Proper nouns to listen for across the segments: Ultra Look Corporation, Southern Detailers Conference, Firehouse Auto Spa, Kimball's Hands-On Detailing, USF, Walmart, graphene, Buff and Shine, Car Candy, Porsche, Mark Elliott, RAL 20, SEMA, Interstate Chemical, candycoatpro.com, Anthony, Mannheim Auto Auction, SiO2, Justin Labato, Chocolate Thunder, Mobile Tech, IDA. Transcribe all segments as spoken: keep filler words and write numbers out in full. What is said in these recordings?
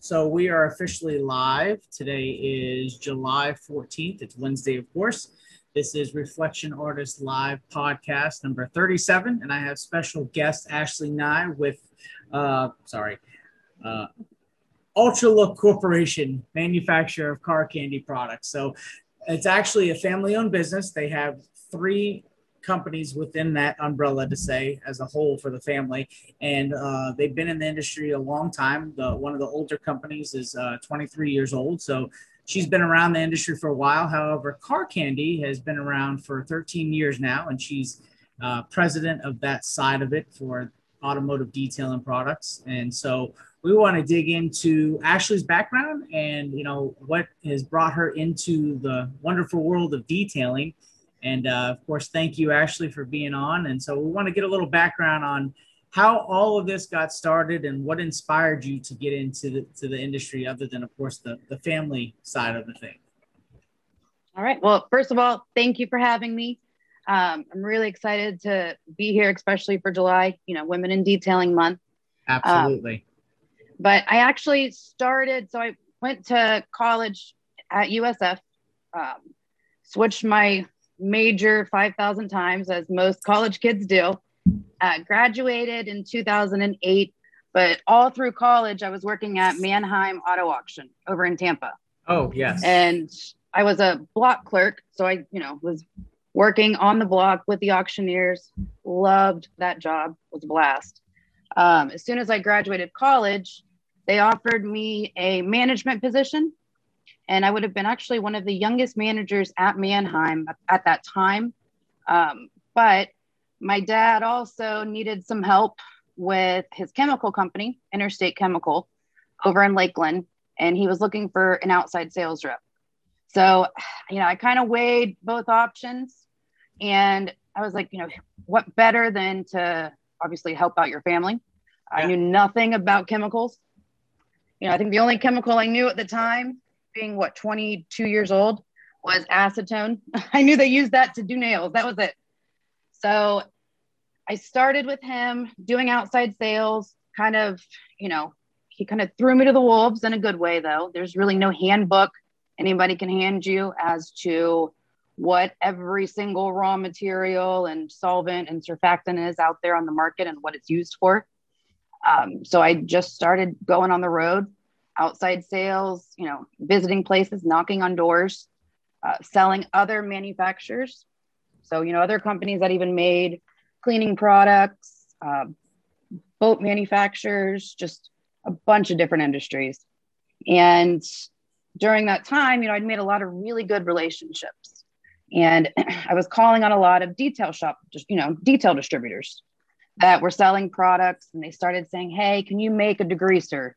So we are officially live. Today is July fourteenth. It's Wednesday, of course. This is Reflection Artist Live podcast number thirty-seven. And I have special guest Ashley Nye with, uh, sorry, uh, Ultra Look Corporation, manufacturer of car candy products. So it's actually a family-owned business. They have three companies within that umbrella, to say, as a whole for the family. And uh, they've been in the industry a long time. The, one of the older companies is uh, twenty-three years old. So she's been around the industry for a while. However, Car Candy has been around for thirteen years now, and she's uh, president of that side of it for automotive detailing products. And so we want to dig into Ashley's background and, you know, what has brought her into the wonderful world of detailing. And uh, of course, thank you, Ashley, for being on. And so we want to get a little background on how all of this got started and what inspired you to get into the, to the industry, other than, of course, the, the family side of the thing. All right. Well, first of all, thank you for having me. Um, I'm really excited to be here, especially for July, you know, Women in Detailing Month. Absolutely. Um, but I actually started, so I went to college at U S F, um, switched my major five thousand times, as most college kids do. Uh, graduated in two thousand eight, but all through college, I was working at Mannheim Auto Auction over in Tampa. Oh, yes. And I was a block clerk. So I, you know, was working on the block with the auctioneers. Loved that job. It was a blast. Um, as soon as I graduated college, they offered me a management position. And I would have been actually one of the youngest managers at Mannheim at that time. Um, but my dad also needed some help with his chemical company, Interstate Chemical, over in Lakeland. And he was looking for an outside sales rep. So, you know, I kind of weighed both options. And I was like, you know, what better than to obviously help out your family? Yeah. I knew nothing about chemicals. You know, I think the only chemical I knew at the time, being what, twenty-two years old, was acetone. I knew they used that to do nails. That was it. So I started with him doing outside sales, kind of, you know, he kind of threw me to the wolves in a good way, though. There's really no handbook anybody can hand you as to what every single raw material and solvent and surfactant is out there on the market and what it's used for. Um, so I just started going on the road, outside sales, you know, visiting places, knocking on doors, uh, selling other manufacturers. So, you know, other companies that even made cleaning products, uh, boat manufacturers, just a bunch of different industries. And during that time, you know, I'd made a lot of really good relationships. And I was calling on a lot of detail shop, just, you know, detail distributors that were selling products. And they started saying, hey, can you make a degreaser?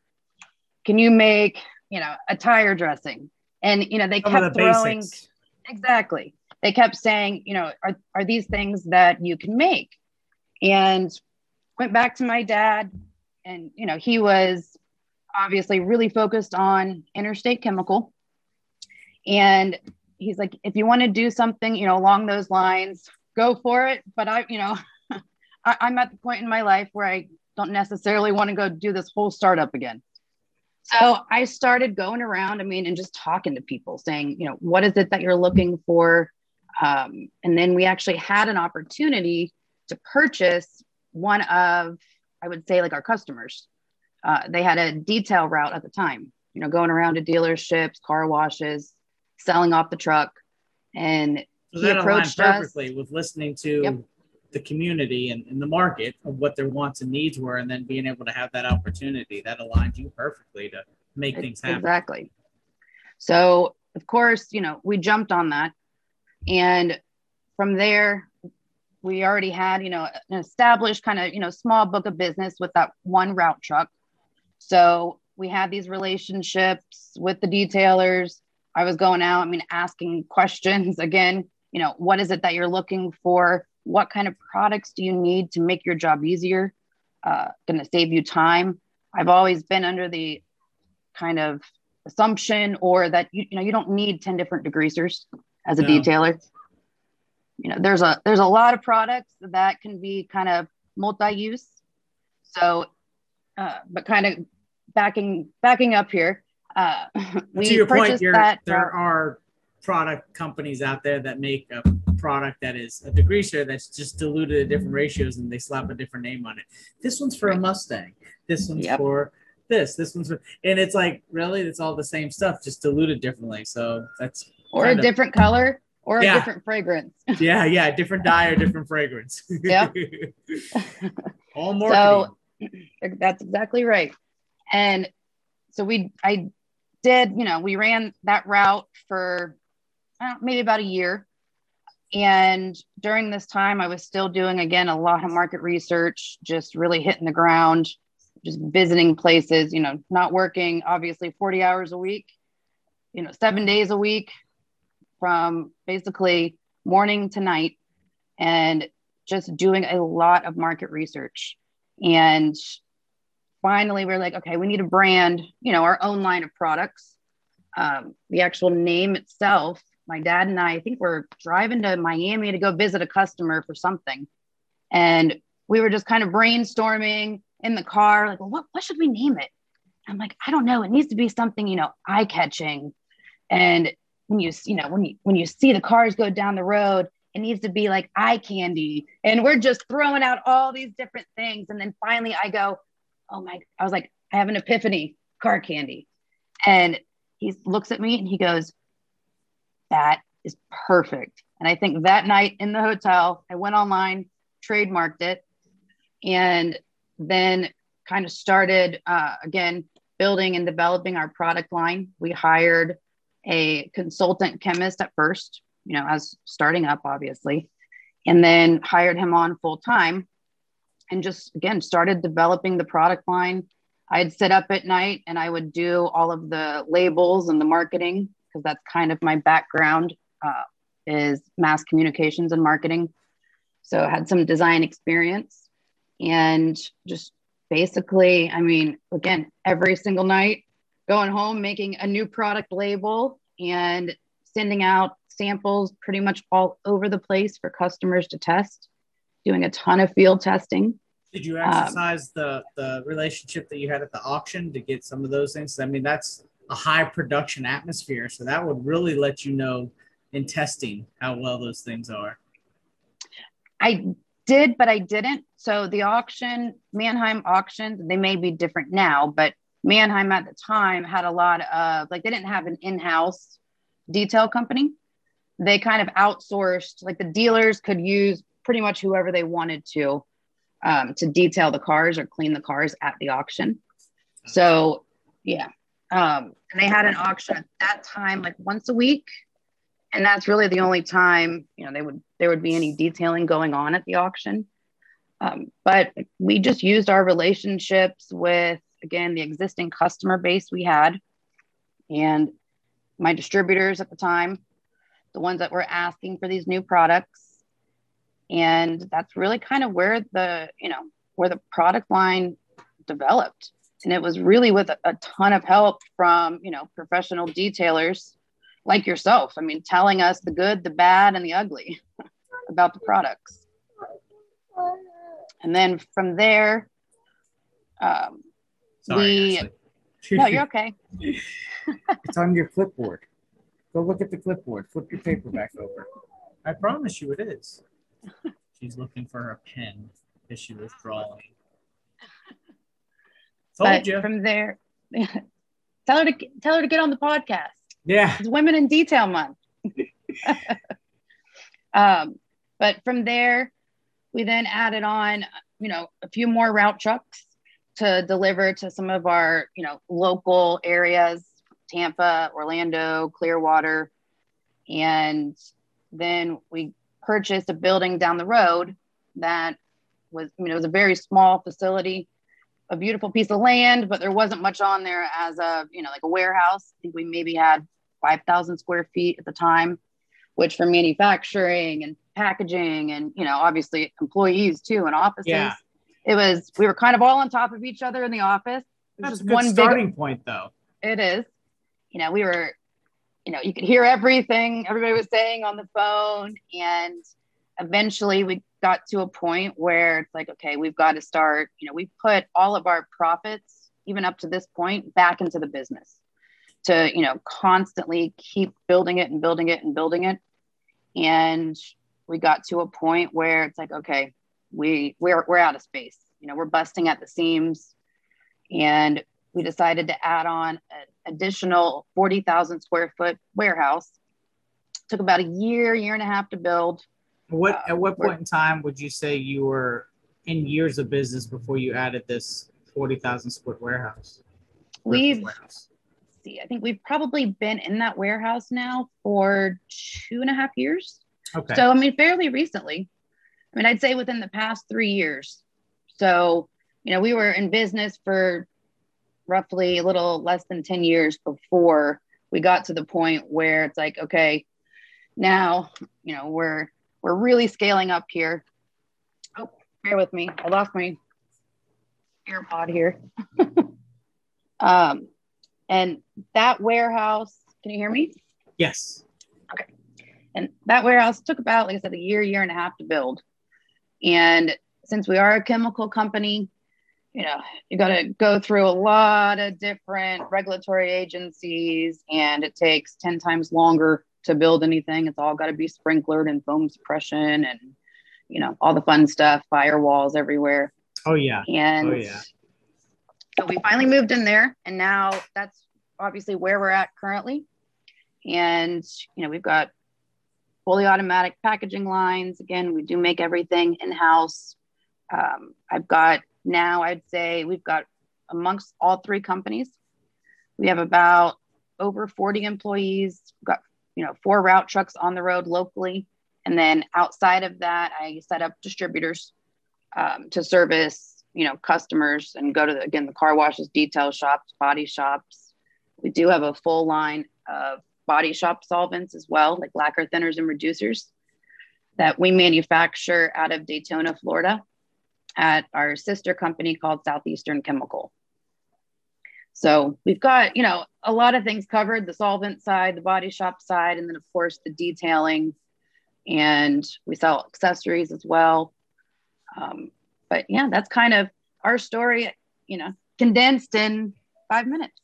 Can you make, you know, a tire dressing? And, you know, they Some kept the throwing, basics. Exactly. They kept saying, you know, are, are these things that you can make? And went back to my dad, and, you know, he was obviously really focused on Interstate Chemical. And he's like, if you want to do something, you know, along those lines, go for it. But I, you know, I, I'm at the point in my life where I don't necessarily want to go do this whole startup again. So I started going around, I mean, and just talking to people saying, you know, what is it that you're looking for? Um, and then we actually had an opportunity to purchase one of, I would say, like our customers. Uh, they had a detail route at the time, you know, going around to dealerships, car washes, selling off the truck. And so that aligned perfectly with listening to yep. the community and, and the market of what their wants and needs were, and then being able to have that opportunity that aligned you perfectly to make things happen. Exactly. So of course, you know, we jumped on that. And from there, we already had, you know, an established kind of, you know, small book of business with that one route truck. So We had these relationships with the detailers. I was going out, I mean, asking questions again, you know, what is it that you're looking for? What kind of products do you need to make your job easier? Uh, going to save you time. I've always been under the kind of assumption or that, you, you know, you don't need ten different degreasers as a no. detailer. You know, there's a, there's a lot of products that can be kind of multi-use. So, uh, but kind of backing, backing up here, uh, we to your purchased point, that. There are product companies out there that make a product that is a degreaser that's just diluted at different ratios and they slap a different name on it. This one's for right. a Mustang. This one's yep. for this, this one's for, and it's like, really, it's all the same stuff, just diluted differently. So that's. Or a of, different color or yeah. a different fragrance. Yeah. Yeah. Different dye or different fragrance. Yeah. All marketing. So that's exactly right. And so we, I did, you know, we ran that route for I don't know, maybe about a year. And during this time, I was still doing, again, a lot of market research, just really hitting the ground, just visiting places, you know, not working, obviously forty hours a week, you know, seven days a week from basically morning to night, and just doing a lot of market research. And finally, we're like, okay, we need a brand, you know, our own line of products. Um, the actual name itself, my dad and I, I think we're driving to Miami to go visit a customer for something. And we were just kind of brainstorming in the car, like, well, what, what should we name it? I'm like, I don't know. It needs to be something, you know, eye-catching. And when you, you know, when you, when you see the cars go down the road, it needs to be like eye candy. And we're just throwing out all these different things. And then finally I go, oh my, I was like, I have an epiphany, car candy. And he looks at me and he goes, that is perfect. And I think that night in the hotel, I went online, trademarked it, and then kind of started, uh, again, building and developing our product line. We hired a consultant chemist at first, you know, as starting up, obviously, and then hired him on full time and just, again, started developing the product line. I'd sit up at night and I would do all of the labels and the marketing, because that's kind of my background, uh, is mass communications and marketing. So I had some design experience and just basically, I mean, again, every single night going home, making a new product label and sending out samples pretty much all over the place for customers to test, doing a ton of field testing. Did you exercise um, the, the relationship that you had at the auction to get some of those things? I mean, that's a high production atmosphere. So that would really let you know in testing how well those things are. I did, but I didn't. So the auction, Mannheim auctions, they may be different now, but Mannheim at the time had a lot of, like, they didn't have an in-house detail company. They kind of outsourced, like the dealers could use pretty much whoever they wanted to, um, to detail the cars or clean the cars at the auction. So yeah. Um, and they had an auction at that time, like once a week. And that's really the only time, you know, they would, there would be any detailing going on at the auction. Um, but we just used our relationships with, again, the existing customer base we had and my distributors at the time, the ones that were asking for these new products. And that's really kind of where the, you know, where the product line developed. And it was really with a ton of help from, you know, professional detailers like yourself. I mean, telling us the good, the bad, and the ugly about the products. And then from there, um, Sorry, we, no, you're okay. It's on your clipboard. Go look at the clipboard. Flip your paper back over. I promise you it is. She's looking for her pen as she was drawing. But from there, tell her to tell her to get on the podcast. Yeah, it's Women in Detail Month. um, but from there, we then added on, you know, a few more route trucks to deliver to some of our, you know, local areas: Tampa, Orlando, Clearwater, and then we purchased a building down the road that was, you know, it was a very small facility. a beautiful piece of land, but there wasn't much on there as a, you know, like a warehouse. I think we maybe had five thousand square feet at the time, which for manufacturing and packaging and, you know, obviously employees too, and offices. Yeah. It was, we were kind of all on top of each other in the office. It was That's just a good one starting big, point though. It is, you know, we were, you know, you could hear everything everybody was saying on the phone. And eventually we got to a point where it's like, okay, we've got to start, you know, we put all of our profits, even up to this point, back into the business to, you know, constantly keep building it and building it and building it. And we got to a point where it's like, okay, we we're, we're out of space, you know, we're busting at the seams. And we decided to add on an additional forty thousand square foot warehouse. Took about a year, year and a half to build. What uh, at what point in time would you say you were in years of business before you added this forty thousand square foot warehouse? We've warehouse? see, I think we've probably been in that warehouse now for two and a half years. Okay. So I mean, fairly recently. I mean, I'd say within the past three years. So, you know, we were in business for roughly a little less than ten years before we got to the point where it's like, okay, now, you know, we're We're really scaling up here. Oh, bear with me. I lost my AirPod here. um, and that warehouse, can you hear me? Yes. Okay. And that warehouse took about, like I said, a year, year and a half to build. And since we are a chemical company, you know, you got to go through a lot of different regulatory agencies, and it takes ten times longer to build anything. It's all got to be sprinklered and foam suppression and, you know, all the fun stuff, firewalls everywhere. Oh yeah. And oh, yeah. So we finally moved in there, and now that's obviously where we're at currently. And, you know, we've got fully automatic packaging lines. Again, we do make everything in-house. Um, I've got now I'd say we've got amongst all three companies, we have about over forty employees. We've got you know, four route trucks on the road locally. And then outside of that, I set up distributors um, to service, you know, customers and go to, the, again, the car washes, detail shops, body shops. We do have a full line of body shop solvents as well, like lacquer thinners and reducers that we manufacture out of Daytona, Florida at our sister company called Southeastern Chemical. So we've got, you know, a lot of things covered, the solvent side, the body shop side, and then of course the detailing, and we sell accessories as well. Um, but yeah, that's kind of our story, you know, condensed in five minutes.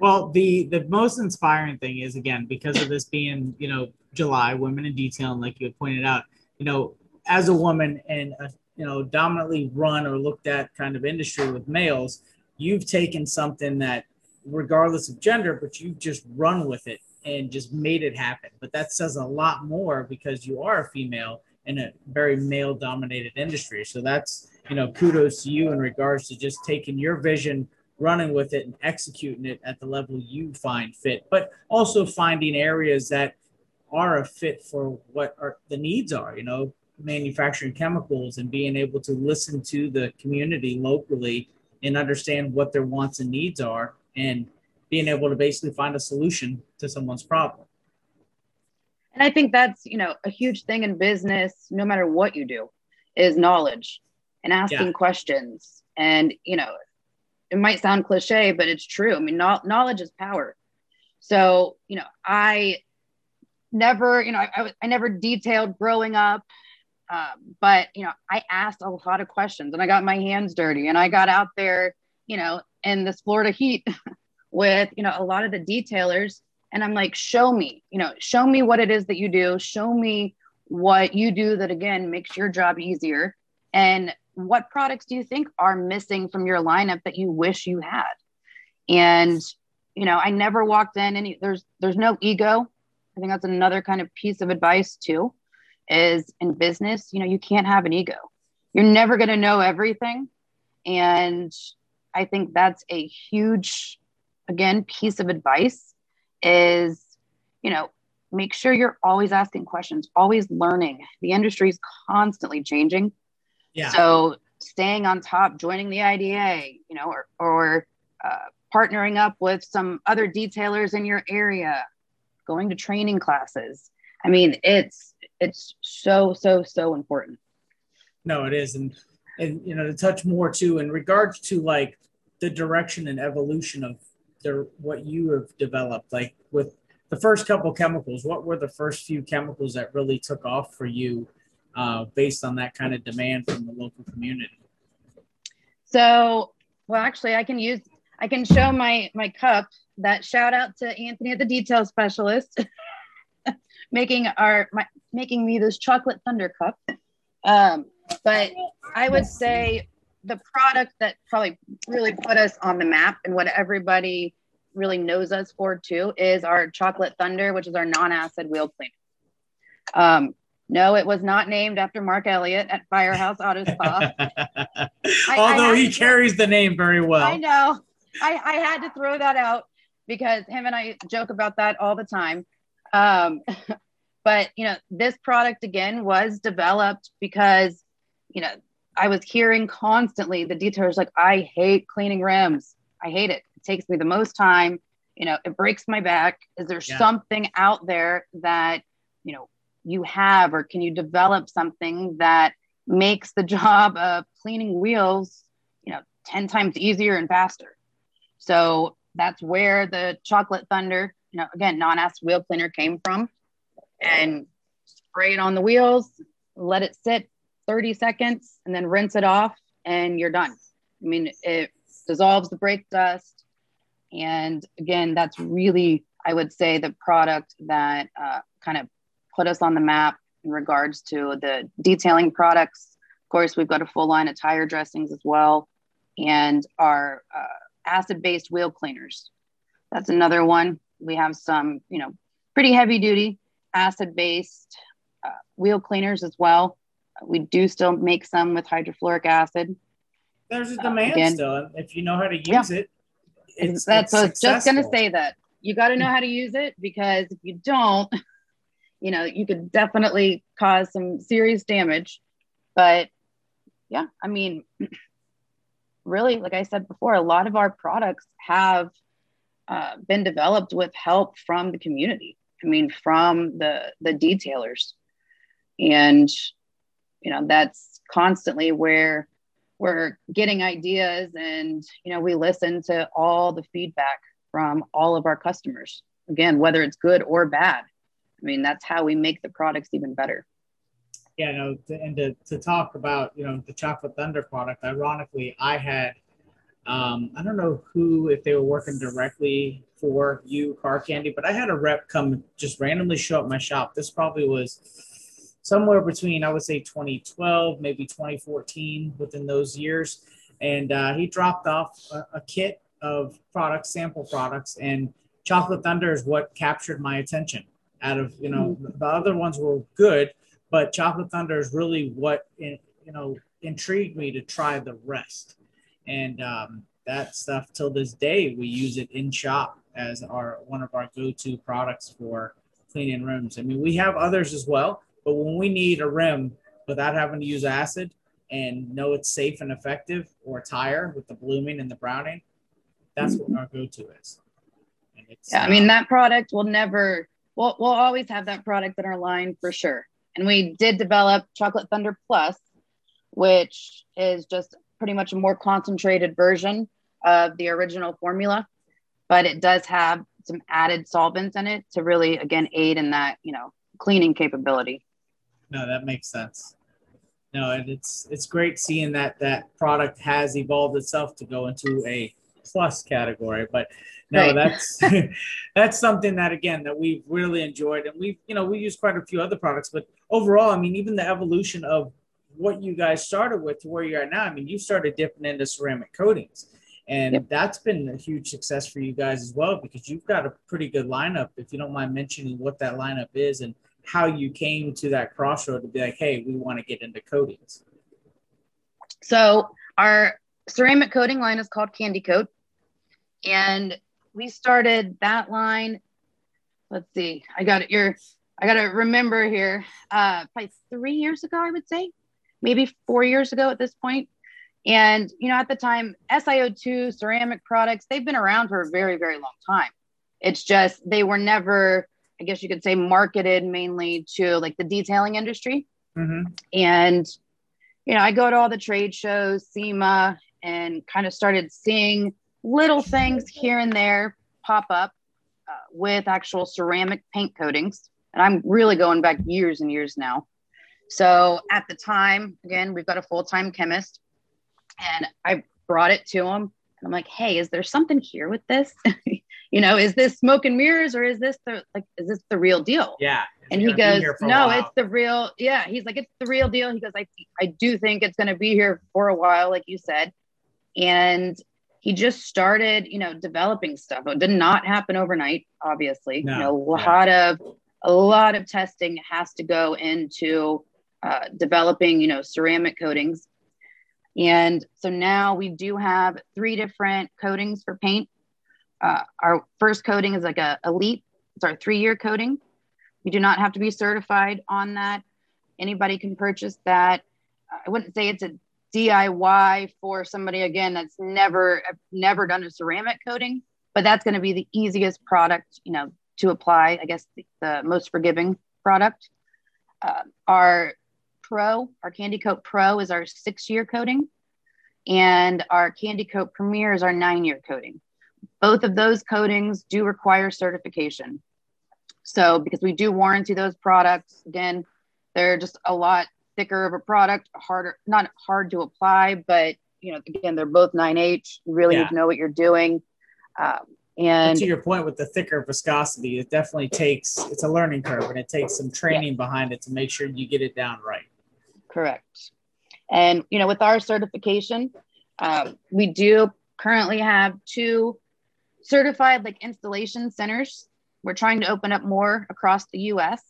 Well, the, the most inspiring thing is, again, because of this being, you know, July, women in detailing, like you had pointed out, you know, as a woman in a, you know, dominantly run or looked at kind of industry with males, you've taken something that regardless of gender, but you've just run with it and just made it happen. But that says a lot more because you are a female in a very male dominated industry. So that's, you know, kudos to you in regards to just taking your vision, running with it, and executing it at the level you find fit, but also finding areas that are a fit for what are the needs are, you know, manufacturing chemicals and being able to listen to the community locally and understand what their wants and needs are, and being able to basically find a solution to someone's problem. And I think that's, you know, a huge thing in business, no matter what you do, is knowledge and asking yeah. questions. And, you know, it might sound cliche, but it's true. I mean, no- knowledge is power. So, you know, I never, you know, I, I, I never detailed growing up. Uh, but, you know, I asked a lot of questions, and I got my hands dirty, and I got out there, you know, in this Florida heat with, you know, a lot of the detailers. And I'm like, show me, you know, show me what it is that you do. Show me what you do that, again, makes your job easier. And what products do you think are missing from your lineup that you wish you had? And, you know, I never walked in any, there's, there's no ego. I think that's another kind of piece of advice too. Is in business, you know, you can't have an ego. You're never going to know everything. And I think that's a huge, again, piece of advice is, you know, make sure you're always asking questions, always learning. The industry is constantly changing. Yeah. So staying on top, joining the I D A, you know, or, or uh, partnering up with some other detailers in your area, going to training classes. I mean, it's, it's so, so, so important. No, it is. And, and, you know, to touch more too, in regards to like the direction and evolution of the, what you have developed, like with the first couple chemicals, what were the first few chemicals that really took off for you uh, based on that kind of demand from the local community? So, well, actually I can use, I can show my, my cup. That shout out to Anthony at the Detail Specialist, making our, my, making me this Chocolate Thunder cup. Um, but I would say the product that probably really put us on the map and what everybody really knows us for too is our Chocolate Thunder, which is our non-acid wheel cleaner. Um, no, it was not named after Mark Elliott at Firehouse Auto Spa. I, Although I he carries throw, the name very well. I know. I, I had to throw that out because him and I joke about that all the time. Um, but, you know, this product again was developed because, you know, I was hearing constantly the detailers like, I hate cleaning rims. I hate it. It takes me the most time. You know, it breaks my back. Is there yeah. something out there that, you know, you have, or can you develop something that makes the job of cleaning wheels, you know, ten times easier and faster? So that's where the Chocolate Thunder, you know, again, non-acid wheel cleaner came from. And spray it on the wheels, let it sit thirty seconds, and then rinse it off, and you're done. I mean, it dissolves the brake dust. And again, that's really, I would say, the product that uh, kind of put us on the map in regards to the detailing products. Of course, we've got a full line of tire dressings as well, and our uh, acid-based wheel cleaners. That's another one. We have some, you know, pretty heavy-duty acid-based uh, wheel cleaners as well. We do still make some with hydrofluoric acid. There's a demand uh, again, still, if you know how to use yeah. it. It's, That's it's I was just going to say that. You got to know how to use it, because if you don't, you know, you could definitely cause some serious damage. But yeah, I mean, really, like I said before, a lot of our products have uh, been developed with help from the community. I mean, from the, the detailers. And, you know, that's constantly where we're getting ideas. And, you know, we listen to all the feedback from all of our customers, again, whether it's good or bad. I mean, that's how we make the products even better. Yeah, no, and to, to talk about, you know, the Chocolate Thunder product, ironically, I had, um, I don't know who, if they were working directly for you, Car Candy, but I had a rep come just randomly show up my shop. This probably was somewhere between, I would say, twenty twelve, maybe twenty fourteen, within those years. And uh, he dropped off a, a kit of products, sample products, and Chocolate Thunder is what captured my attention. Out of, you know, mm-hmm. the other ones were good, but Chocolate Thunder is really what, in, you know, intrigued me to try the rest. And um, that stuff, till this day, we use it in shop as our one of our go-to products for cleaning rims. I mean, we have others as well, but when we need a rim without having to use acid and know it's safe and effective, or tire with the blooming and the browning, that's what our go-to is. And it's, yeah, I mean, that product will never, we'll, we'll always have that product in our line for sure. And we did develop Chocolate Thunder Plus, which is just pretty much a more concentrated version of the original formula. But it does have some added solvents in it to really, again, aid in that, you know, cleaning capability. No, that makes sense. No, and it's it's great seeing that that product has evolved itself to go into a plus category. But no, right. that's that's something that, again, that we've really enjoyed. And we've, you know, we use quite a few other products. But overall, I mean, even the evolution of what you guys started with to where you are now, I mean, you started dipping into ceramic coatings. And yep. that's been a huge success for you guys as well, because you've got a pretty good lineup. If you don't mind mentioning what that lineup is and how you came to that crossroad to be like, hey, we want to get into coatings. So our ceramic coating line is called Candy Coat. And we started that line, let's see, I got it. You're, I got to remember here, uh, probably three years ago, I would say, maybe four years ago at this point. And, you know, at the time, S I O two, ceramic products, they've been around for a very, very long time. It's just they were never, I guess you could say, marketed mainly to like the detailing industry. Mm-hmm. And, you know, I go to all the trade shows, SEMA, and kind of started seeing little things here and there pop up uh, with actual ceramic paint coatings. And I'm really going back years and years now. So at the time, again, we've got a full-time chemist, and I brought it to him. And I'm like, hey, is there something here with this? You know, is this smoke and mirrors, or is this the, like, is this the real deal? Yeah. And he goes, no, it's the real. Yeah. He's like, it's the real deal. He goes, I, I do think it's going to be here for a while, like you said. And he just started, you know, developing stuff. It did not happen overnight, obviously. No. You know, a lot yeah. of, a lot of testing has to go into uh, developing, you know, ceramic coatings. And so now we do have three different coatings for paint. Uh, our first coating is like a elite. It's our three-year coating. You do not have to be certified on that. Anybody can purchase that. I wouldn't say it's a D I Y for somebody, again, that's never, never done a ceramic coating, but that's going to be the easiest product, you know, to apply, I guess the, the most forgiving product. Uh, our Pro, our Candy Coat Pro is our six-year coating, and our Candy Coat Premier is our nine-year coating. Both of those coatings do require certification. So because we do warranty those products, again, they're just a lot thicker of a product, harder, not hard to apply, but, you know, again, they're both nine H. You really yeah. need to know what you're doing. Um, and, and to your point with the thicker viscosity, it definitely takes, it's a learning curve, and it takes some training yeah. behind it to make sure you get it down right. Correct. And, you know, with our certification, um, we do currently have two certified like installation centers. We're trying to open up more across the U S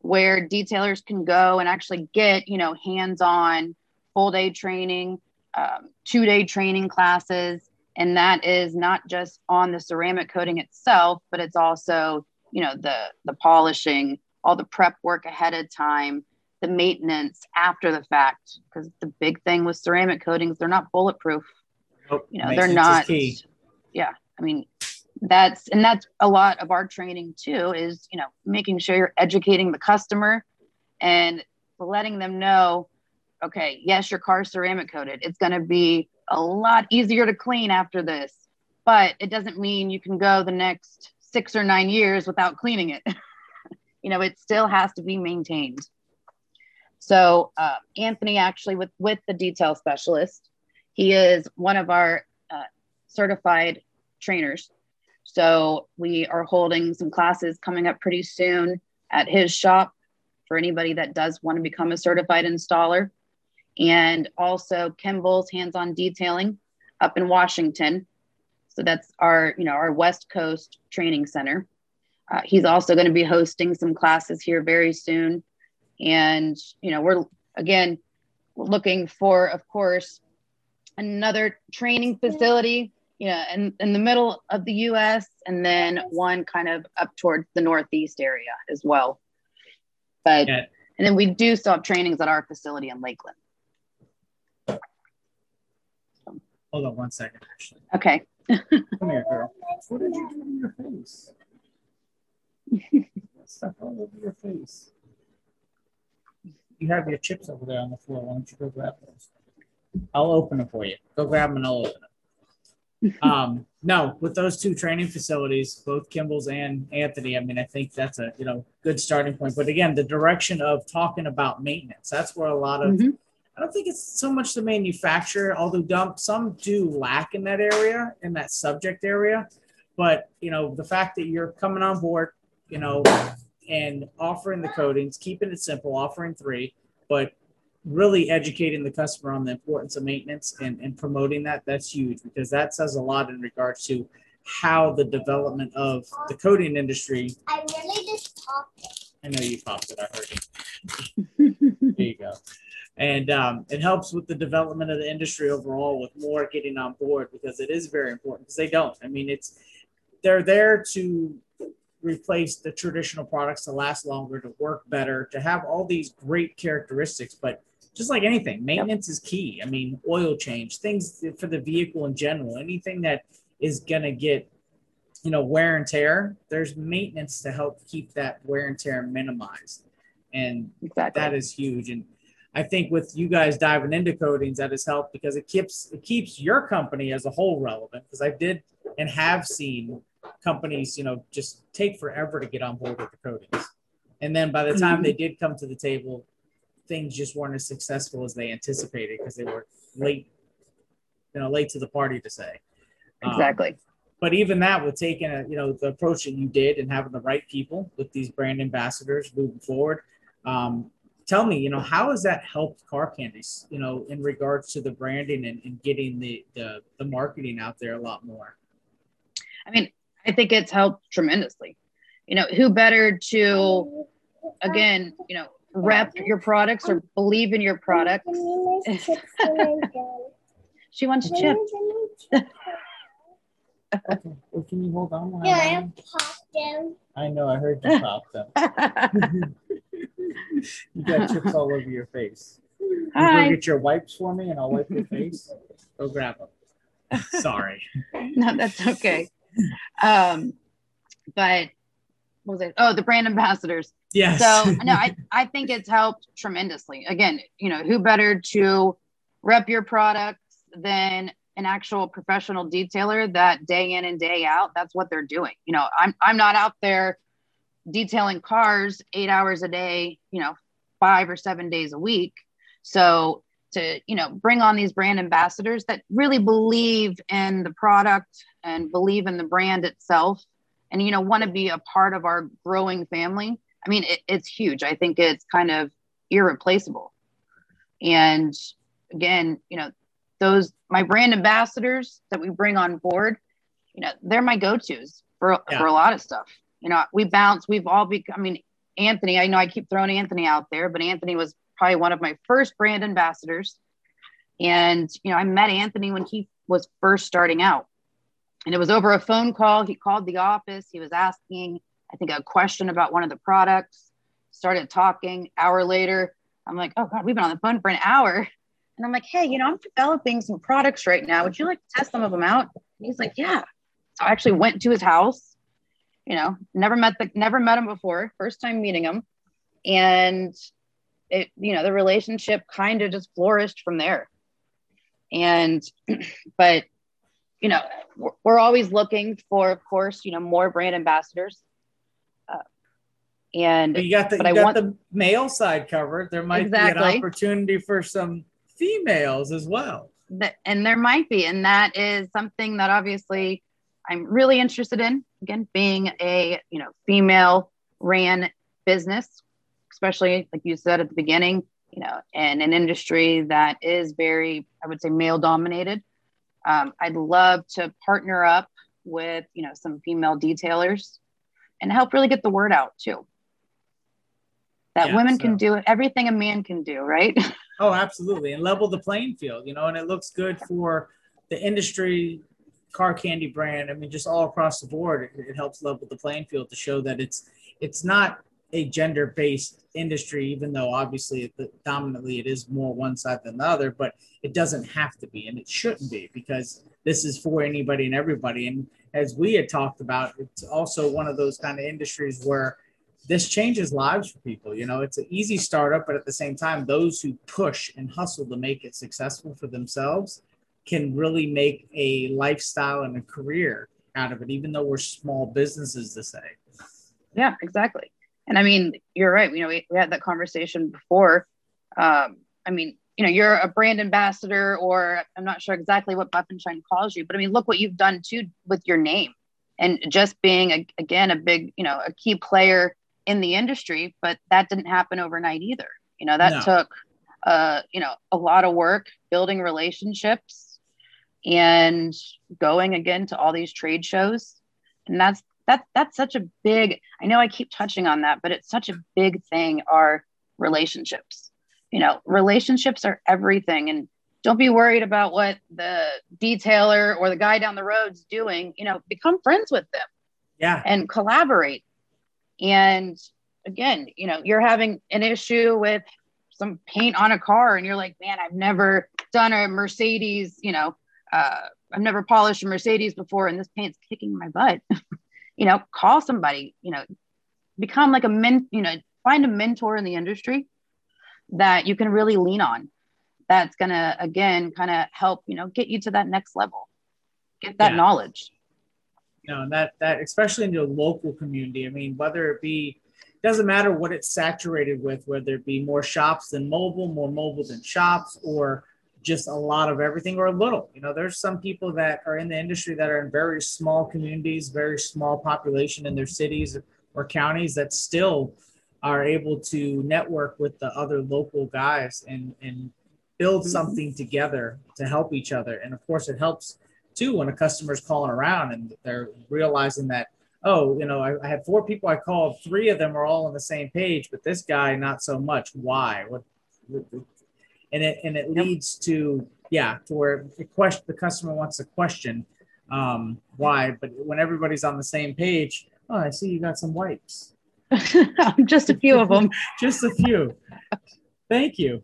where detailers can go and actually get, you know, hands-on full day training, um, two day training classes. And that is not just on the ceramic coating itself, but it's also, you know, the, the polishing, all the prep work ahead of time, the maintenance after the fact, because the big thing with ceramic coatings, they're not bulletproof. Nope. You know, Makes they're not. Key. Yeah. I mean, that's, and that's a lot of our training too, is, you know, making sure you're educating the customer and letting them know, okay, yes, your car's ceramic coated. It's going to be a lot easier to clean after this, but it doesn't mean you can go the next six or nine years without cleaning it. You know, it still has to be maintained. So uh, Anthony actually with, with the detail specialist, he is one of our uh, certified trainers. So we are holding some classes coming up pretty soon at his shop for anybody that does want to become a certified installer. And also Kimball's hands-on detailing up in Washington. So that's our, you know, our West Coast training center. Uh, he's also going to be hosting some classes here very soon. And, you know, we're, again, looking for, of course, another training facility, you know, in, in the middle of the U S, and then one kind of up towards the Northeast area as well. But, yeah. and then we do still have trainings at our facility in Lakeland. Hold on one second, Ashley. Okay. Come here, girl. What did you do to your face? Stuff all over your face. You have your chips over there on the floor. Why don't you go grab those? I'll open them for you. Go grab them and I'll open them. Um, no, with those two training facilities, both Kimball's and Anthony, I mean, I think that's a, you know, good starting point. But again, the direction of talking about maintenance, that's where a lot of... Mm-hmm. I don't think it's so much the manufacturer, although dump, some do lack in that area, in that subject area. But, you know, the fact that you're coming on board, you know, and offering the coatings, keeping it simple, offering three, but really educating the customer on the importance of maintenance and, and promoting that, that's huge, because that says a lot in regards to how the development of the coating industry. I really just popped it. I know you popped it. I heard it. There you go. And um, it helps with the development of the industry overall, with more getting on board, because it is very important, because they don't. I mean, it's they're there to replace the traditional products to last longer, to work better, to have all these great characteristics. But just like anything, maintenance is key. I mean, oil change, things for the vehicle in general, anything that is going to get, you know, wear and tear, there's maintenance to help keep that wear and tear minimized. And exactly. that is huge. And I think with you guys diving into coatings, that has helped because it keeps, it keeps your company as a whole relevant. Because I did and have seen companies, you know, just take forever to get on board with the coatings. And then by the time mm-hmm. they did come to the table, things just weren't as successful as they anticipated because they were late, you know, late to the party to say. Exactly. Um, but even that, with taking a, you know, the approach that you did and having the right people with these brand ambassadors moving forward, um, tell me, you know, how has that helped Car Candy, you know, in regards to the branding and, and getting the, the, the marketing out there a lot more? I mean, I think it's helped tremendously. You know, who better to, again, you know, rep your products or believe in your products. She wants a chip. Okay. Well, can you hold on? Yeah, I popped them. I know, I heard you pop them. You got chips all over your face. You go get your wipes for me and I'll wipe your face. Go grab them. Sorry. No, that's okay. Um, but what was it? Oh, the brand ambassadors. Yes. So no, I, I think it's helped tremendously. Again, you know, who better to rep your products than an actual professional detailer that day in and day out, that's what they're doing. You know, I'm, I'm not out there detailing cars eight hours a day, you know, five or seven days a week. So to, you know, bring on these brand ambassadors that really believe in the product and believe in the brand itself and, you know, want to be a part of our growing family. I mean, it, it's huge. I think it's kind of irreplaceable. And again, you know, those, my brand ambassadors that we bring on board, you know, they're my go-tos for, yeah. for a lot of stuff. You know, we bounce, we've all become, I mean, Anthony, I know I keep throwing Anthony out there, but Anthony was probably one of my first brand ambassadors. And, you know, I met Anthony when he was first starting out and it was over a phone call. He called the office. He was asking, I think, a question about one of the products, started talking. Hour later, I'm like, oh God, we've been on the phone for an hour. And I'm like, hey, you know, I'm developing some products right now. Would you like to test some of them out? And he's like, yeah. So I actually went to his house, you know, never met the, never met him before, first time meeting him. And it, you know, the relationship kind of just flourished from there. And, but, you know, we're, we're always looking for, of course, you know, more brand ambassadors. Uh, and but you got the, but you I got want, the male side covered. There might exactly. be an opportunity for some females as well. And there might be, and that is something that obviously I'm really interested in, again, being a, you know, female ran business, especially like you said at the beginning, you know, and an industry that is very, I would say, male dominated. Um, I'd love to partner up with, you know, some female detailers and help really get the word out too. That yeah, women so. can do everything a man can do, right? Oh, absolutely. And level the playing field, you know, and it looks good for the industry, Car Candy brand. I mean, just all across the board, it, it helps level the playing field to show that it's it's not a gender-based industry, even though obviously it, dominantly it is more one side than the other, but it doesn't have to be and it shouldn't be because this is for anybody and everybody. And as we had talked about, it's also one of those kind of industries where this changes lives for people. You know, it's an easy startup, but at the same time, those who push and hustle to make it successful for themselves can really make a lifestyle and a career out of it, even though we're small businesses to say. Yeah, exactly. And I mean, you're right. You know, we, we had that conversation before. Um, I mean, you know, you're a brand ambassador, or I'm not sure exactly what Buff and Shine calls you, but I mean, look what you've done too with your name and just being, a, again, a big, you know, a key player in the industry, but that didn't happen overnight either. You know, that no. took, uh, you know, a lot of work, building relationships and going again to all these trade shows. And that's, that, that's such a big, I know I keep touching on that, but it's such a big thing, our relationships. You know, relationships are everything. And don't be worried about what the detailer or the guy down the road's doing, you know, become friends with them yeah, and collaborate. And again, you know, you're having an issue with some paint on a car and you're like, man, I've never done a Mercedes, you know, uh, I've never polished a Mercedes before and this paint's kicking my butt, you know, call somebody, you know, become like a men, you know, find a mentor in the industry that you can really lean on. That's going to, again, kind of help, you know, get you to that next level, get that yeah. knowledge. You know, and that, that, especially in your local community, I mean, whether it be, doesn't matter what it's saturated with, whether it be more shops than mobile, more mobile than shops, or just a lot of everything or a little, you know, there's some people that are in the industry that are in very small communities, very small population in their cities or counties that still are able to network with the other local guys and, and build something together to help each other. And of course it helps too when a customer's calling around and they're realizing that, oh, you know, I, I had four people I called, three of them are all on the same page, but this guy, not so much. Why? What? And it, and it leads to, yeah, to where the, question, the customer wants to question um, why, but when everybody's on the same page, oh, I see you got some wipes. Just a few of them. Just a few. Thank you.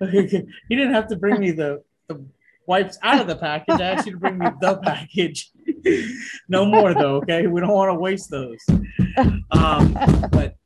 You didn't have to bring me the, the wipes out of the package. I asked you to bring me the package. No more though, okay? We don't want to waste those. Um, but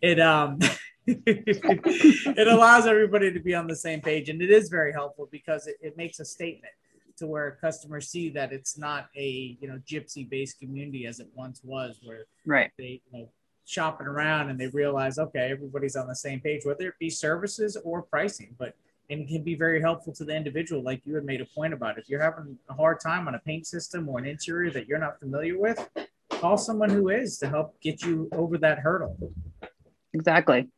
it um, it allows everybody to be on the same page, and it is very helpful because it, it makes a statement to where customers see that it's not a, you know, gypsy-based community as it once was, where right. they, you know, shopping around and they realize, okay, everybody's on the same page, whether it be services or pricing. But and it can be very helpful to the individual, like you had made a point about. If you're having a hard time on a paint system or an interior that you're not familiar with, call someone who is to help get you over that hurdle. Exactly.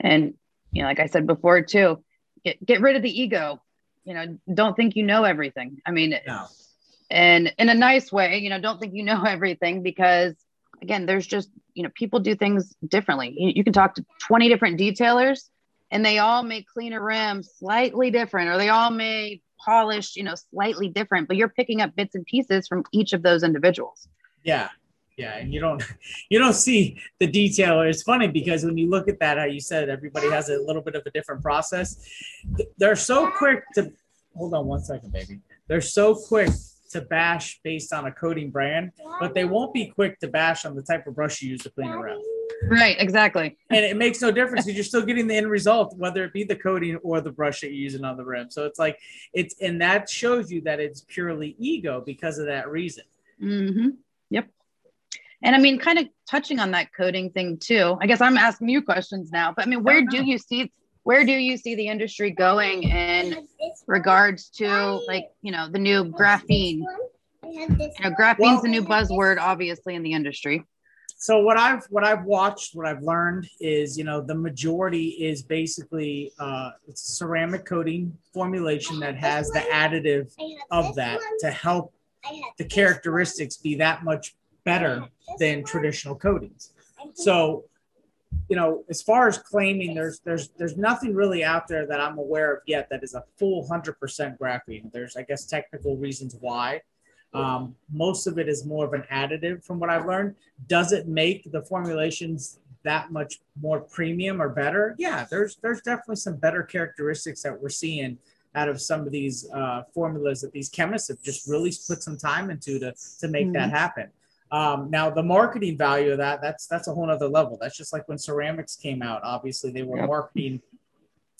And, you know, like I said before too, get, get rid of the ego. You know, don't think you know everything. I mean, no. And in a nice way, you know, don't think you know everything, because again, there's just, you know, people do things differently. You, you can talk to twenty different detailers and they all may clean a rim slightly different, or they all may polish, you know, slightly different, but you're picking up bits and pieces from each of those individuals. Yeah. Yeah. And you don't, you don't see the detailer. It's funny because when you look at that, how you said everybody has a little bit of a different process. They're so quick to, hold on one second, baby. They're so quick to bash based on a coating brand, but they won't be quick to bash on the type of brush you use to clean around. Right, exactly. And it makes no difference because you're still getting the end result, whether it be the coating or the brush that you're using on the rim. So it's like, it's, and that shows you that it's purely ego because of that reason. Mm-hmm. Yep. And I mean, kind of touching on that coating thing too, I guess I'm asking you questions now, but I mean, where do you see, where do you see the industry going in regards to, like, you know, the new graphene? You know, graphene's the new buzzword, obviously, in the industry. So what I've, what I've watched, what I've learned is, you know, the majority is basically uh, it's ceramic coating formulation that has the additive of that to help the characteristics be that much better than traditional coatings. So, you know, as far as claiming, there's there's there's nothing really out there that I'm aware of yet that is a full one hundred percent graphene. There's, I guess, technical reasons why. Um, most of it is more of an additive from what I've learned. Does it make the formulations that much more premium or better? Yeah, there's there's definitely some better characteristics that we're seeing out of some of these uh, formulas that these chemists have just really put some time into to, to make mm-hmm. that happen. Um, now the marketing value of that, that's, that's a whole nother level. That's just like when ceramics came out, obviously they were yep. marketing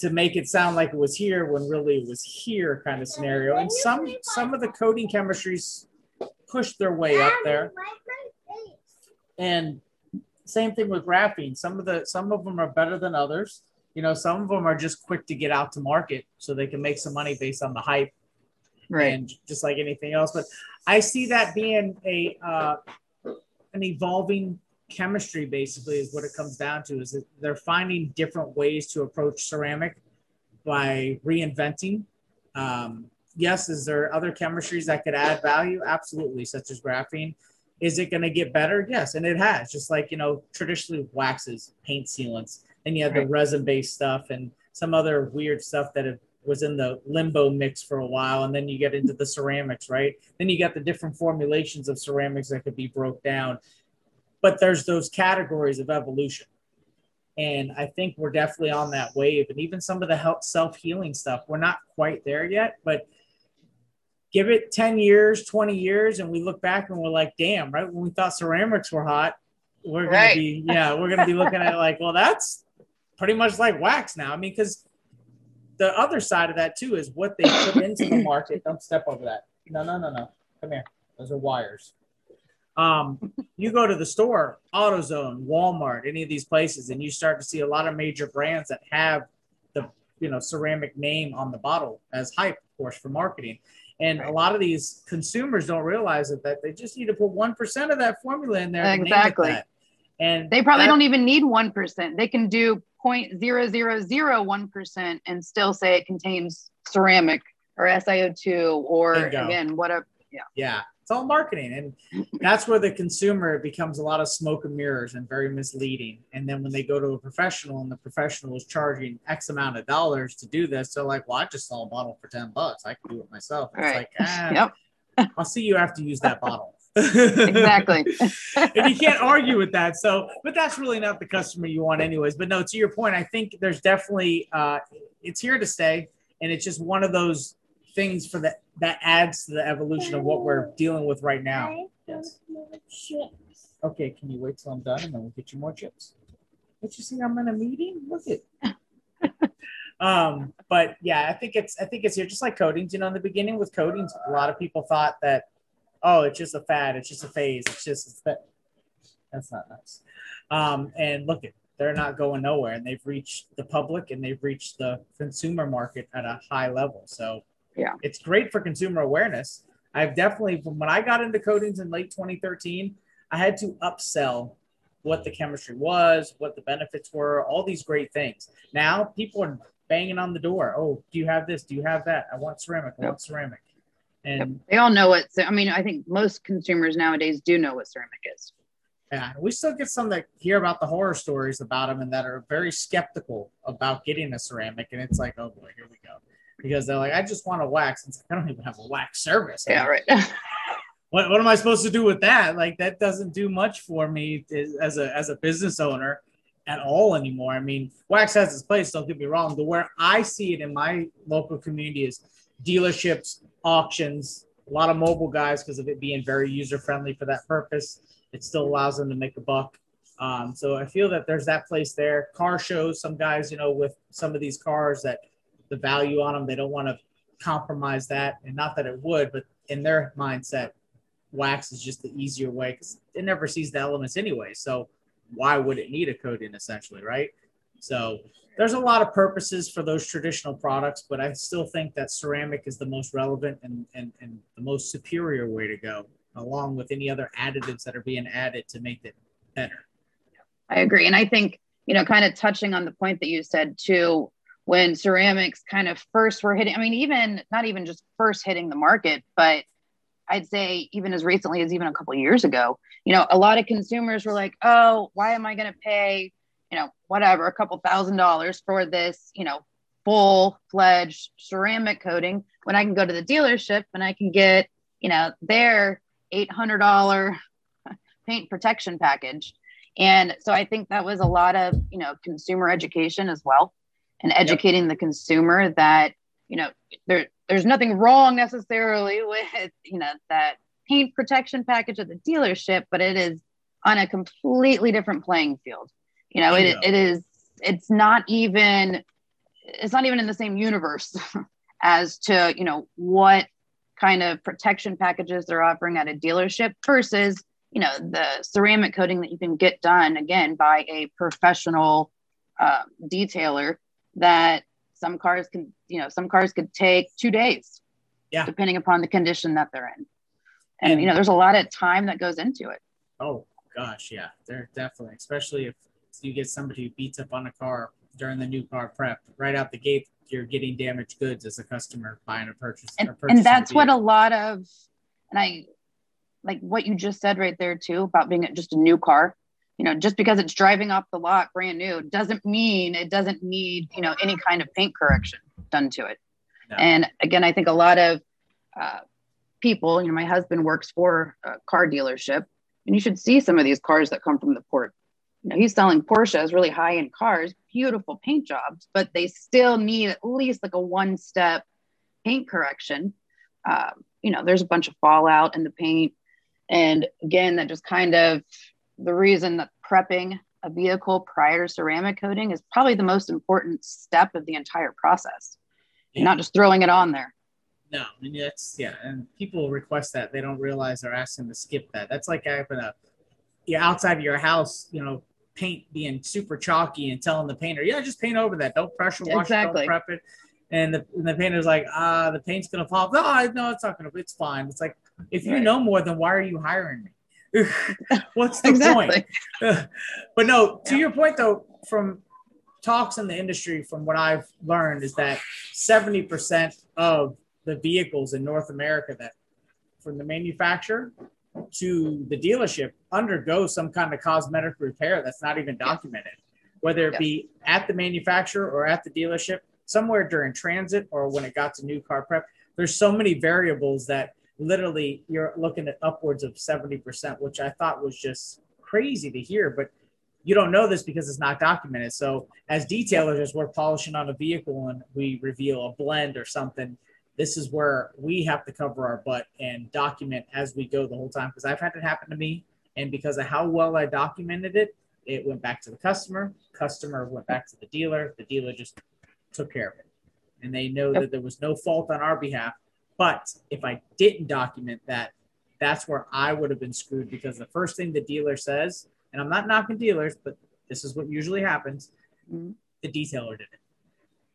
to make it sound like it was here when really it was here kind of scenario. And some, some of the coating chemistries pushed their way up there. And same thing with graphene. Some of the, some of them are better than others. You know, some of them are just quick to get out to market so they can make some money based on the hype. Right. And just like anything else, but I see that being a uh, an evolving chemistry, basically, is what it comes down to, is that they're finding different ways to approach ceramic by reinventing. Um, yes, is there other chemistries that could add value? Absolutely, such as graphene. Is it going to get better? Yes, and it has, just like, you know, traditionally waxes, paint sealants, and you have right. the resin-based stuff and some other weird stuff that have was in the limbo mix for a while, and then you get into the ceramics, right? Then you got the different formulations of ceramics that could be broke down. But there's those categories of evolution. And I think we're definitely on that wave. And even some of the help self-healing stuff, we're not quite there yet, but give it ten years, twenty years. And we look back and we're like, damn, right when we thought ceramics were hot, we're going right. to be, yeah, we're going to be looking at it like, well, that's pretty much like wax now. I mean, because the other side of that too is what they put into the market. Don't step over that. No, no, no, no. Come here. Those are wires. Um, you go to the store, AutoZone, Walmart, any of these places, and you start to see a lot of major brands that have the, you know, ceramic name on the bottle as hype, of course, for marketing. And right. a lot of these consumers don't realize it, that they just need to put one percent of that formula in there. Exactly. And, and they probably that, don't even need one percent. They can do zero point zero zero zero one percent and still say it contains ceramic or S I O two or again, what a, yeah. Yeah. It's all marketing. And that's where the consumer becomes a lot of smoke and mirrors and very misleading. And then when they go to a professional and the professional is charging X amount of dollars to do this, they're like, well, I just saw a bottle for ten bucks. I can do it myself. It's right. like, ah, yep. I'll see you after you use that bottle. Exactly. And you can't argue with that. So, but that's really not the customer you want anyways. But no, to your point, I think there's definitely, uh, it's here to stay. And it's just one of those things for that that adds to the evolution of what we're dealing with right now. Yes. Okay, can you wait till I'm done and then we'll get you more chips? Don't you see I'm in a meeting? Look at um but yeah, I think it's I think it's here just like coatings. You know, in the beginning with coatings, a lot of people thought that, oh, it's just a fad, it's just a phase, it's just it's that that's not nice. Um and look at they're not going nowhere, and they've reached the public and they've reached the consumer market at a high level. So yeah, it's great for consumer awareness. I've definitely, from when I got into coatings in late twenty thirteen, I had to upsell what the chemistry was, what the benefits were, all these great things. Now people are banging on the door. Oh, do you have this? Do you have that? I want ceramic. I yep. want ceramic. And yep. they all know it. So, I mean, I think most consumers nowadays do know what ceramic is. Yeah, we still get some that hear about the horror stories about them and that are very skeptical about getting a ceramic. And it's like, oh boy, here we go. Because they're like, I just want a wax. It's like, I don't even have a wax service. Yeah, right. what what am I supposed to do with that? Like, that doesn't do much for me as a as a business owner at all anymore. I mean, wax has its place, don't get me wrong. But where I see it in my local community is dealerships, auctions, a lot of mobile guys because of it being very user-friendly for that purpose. It still allows them to make a buck. Um, so I feel that there's that place there. Car shows, some guys, you know, with some of these cars that the value on them, they don't want to compromise that. And not that it would, but in their mindset, wax is just the easier way because it never sees the elements anyway. So why would it need a coating essentially, right? So there's a lot of purposes for those traditional products, but I still think that ceramic is the most relevant and, and, and the most superior way to go, along with any other additives that are being added to make it better. I agree. And I think, you know, kind of touching on the point that you said too, when ceramics kind of first were hitting, I mean, even not even just first hitting the market, but I'd say even as recently as even a couple of years ago, you know, a lot of consumers were like, oh, why am I going to pay, you know, whatever, a couple thousand dollars for this, you know, full fledged ceramic coating when I can go to the dealership and I can get, you know, their eight hundred dollars paint protection package. And so I think that was a lot of, you know, consumer education as well. And educating yep. the consumer that, you know, there there's nothing wrong necessarily with, you know, that paint protection package at the dealership, but it is on a completely different playing field. You know, it, it is, it's not even, it's not even in the same universe as to, you know, what kind of protection packages they're offering at a dealership versus, you know, the ceramic coating that you can get done again by a professional uh, detailer. That some cars can, you know, some cars could take two days, yeah, depending upon the condition that they're in. And, and you know, there's a lot of time that goes into it. Oh gosh, yeah, there definitely, especially if you get somebody who beats up on a car during the new car prep, right out the gate, you're getting damaged goods as a customer buying a purchase. And, or and that's what a lot of, and I like what you just said right there too, about being just a new car. You know, just because it's driving off the lot brand new doesn't mean it doesn't need, you know, any kind of paint correction done to it. No. And again, I think a lot of uh, people, you know, my husband works for a car dealership, and you should see some of these cars that come from the port. you know, he's selling Porsches, really high-end cars, beautiful paint jobs, but they still need at least like a one-step paint correction. Uh, you know, there's a bunch of fallout in the paint. And again, that just kind of the reason that prepping a vehicle prior to ceramic coating is probably the most important step of the entire process. Yeah. Not just throwing it on there. No, I mean, that's, yeah. And people request that. They don't realize they're asking to skip that. That's like having a, you're outside of your house, you know, paint being super chalky and telling the painter, yeah, just paint over that. Don't pressure wash exactly. it, don't prep it. And the, and the painter's like, ah, the paint's going to fall. No, no, it's not going to, it's fine. It's like, if you right. know more, then why are you hiring me? What's the exactly. point? But no, to yeah. your point though, from talks in the industry, from what I've learned is that seventy percent of the vehicles in North America that from the manufacturer to the dealership undergo some kind of cosmetic repair that's not even documented, whether it yeah. be at the manufacturer or at the dealership, somewhere during transit or when it got to new car prep. There's so many variables that literally you're looking at upwards of seventy percent, which I thought was just crazy to hear, but you don't know this because it's not documented. So as detailers, as we're polishing on a vehicle and we reveal a blend or something, this is where we have to cover our butt and document as we go the whole time. Because I've had it happen to me, and because of how well I documented it, it went back to the customer, customer went back to the dealer, the dealer just took care of it. And they know yep. that there was no fault on our behalf. But if I didn't document that, that's where I would have been screwed, because the first thing the dealer says, and I'm not knocking dealers, but this is what usually happens, mm-hmm. the detailer did it.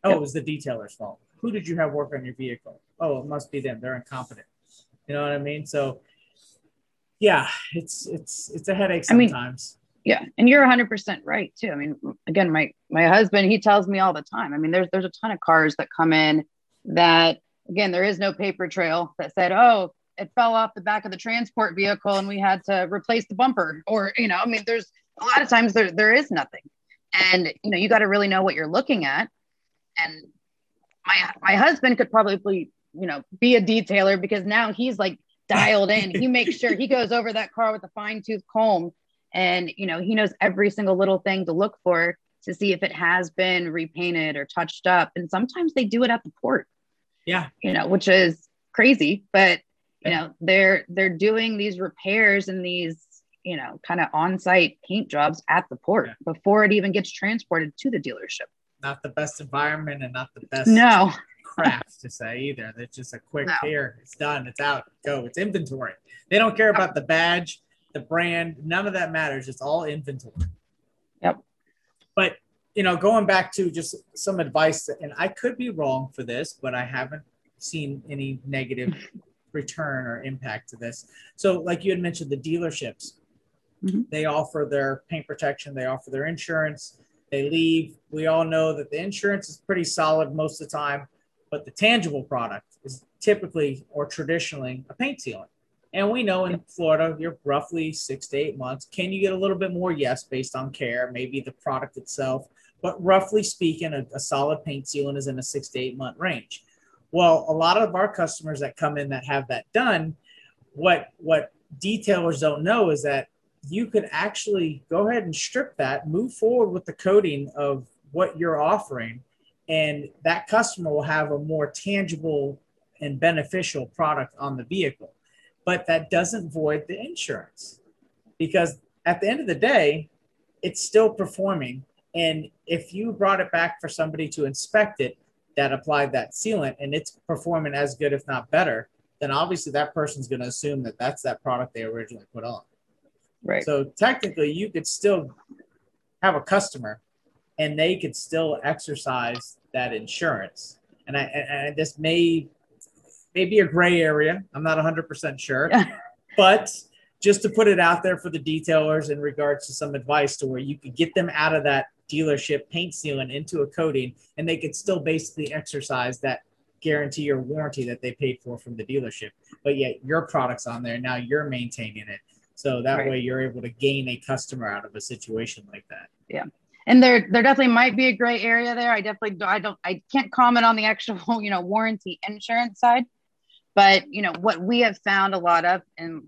Oh, yep. It was the detailer's fault. Who did you have work on your vehicle? Oh, it must be them. They're incompetent. You know what I mean? So yeah, it's, it's, it's a headache sometimes. I mean, yeah. And you're a hundred percent right too. I mean, again, my, my husband, he tells me all the time. I mean, there's, there's a ton of cars that come in that, again, there is no paper trail that said, oh, it fell off the back of the transport vehicle and we had to replace the bumper, or, you know, I mean, there's a lot of times there, there is nothing. And, you know, you got to really know what you're looking at. And My my husband could probably, you know, be a detailer, because now he's like dialed in. He makes sure he goes over that car with a fine tooth comb, and, you know, he knows every single little thing to look for to see if it has been repainted or touched up. And sometimes they do it at the port. Yeah. You know, which is crazy, but you know, they're, they're doing these repairs and these, you know, kind of on-site paint jobs at the port yeah. before it even gets transported to the dealership. Not the best environment and not the best no. craft to say either. It's just a quick no. here, it's done, it's out, go. It's inventory. They don't care about the badge, the brand, none of that matters. It's all inventory. Yep. But, you know, going back to just some advice, and I could be wrong for this, but I haven't seen any negative return or impact to this. So like you had mentioned, the dealerships, mm-hmm. they offer their paint protection, they offer their insurance. They leave. We all know that the insurance is pretty solid most of the time, but the tangible product is typically or traditionally a paint sealant. And we know in Florida, you're roughly six to eight months. Can you get a little bit more? Yes, based on care, maybe the product itself. But roughly speaking, a, a solid paint sealant is in a six to eight month range. Well, a lot of our customers that come in that have that done, what, what detailers don't know is that you could actually go ahead and strip that, move forward with the coating of what you're offering, and that customer will have a more tangible and beneficial product on the vehicle. But that doesn't void the insurance, because at the end of the day, it's still performing. And if you brought it back for somebody to inspect it, that applied that sealant, and it's performing as good, if not better, then obviously that person's going to assume that that's that product they originally put on. Right. So technically you could still have a customer and they could still exercise that insurance. And I, and this may, may be a gray area. I'm not one hundred percent sure, yeah. but just to put it out there for the detailers in regards to some advice to where you could get them out of that dealership paint sealant into a coating, and they could still basically exercise that guarantee or warranty that they paid for from the dealership, but yet your product's on there. Now you're maintaining it. So that right. way you're able to gain a customer out of a situation like that. Yeah. And there, there definitely might be a gray area there. I definitely do, I don't, I can't comment on the actual, you know, warranty insurance side, but you know, what we have found a lot of, and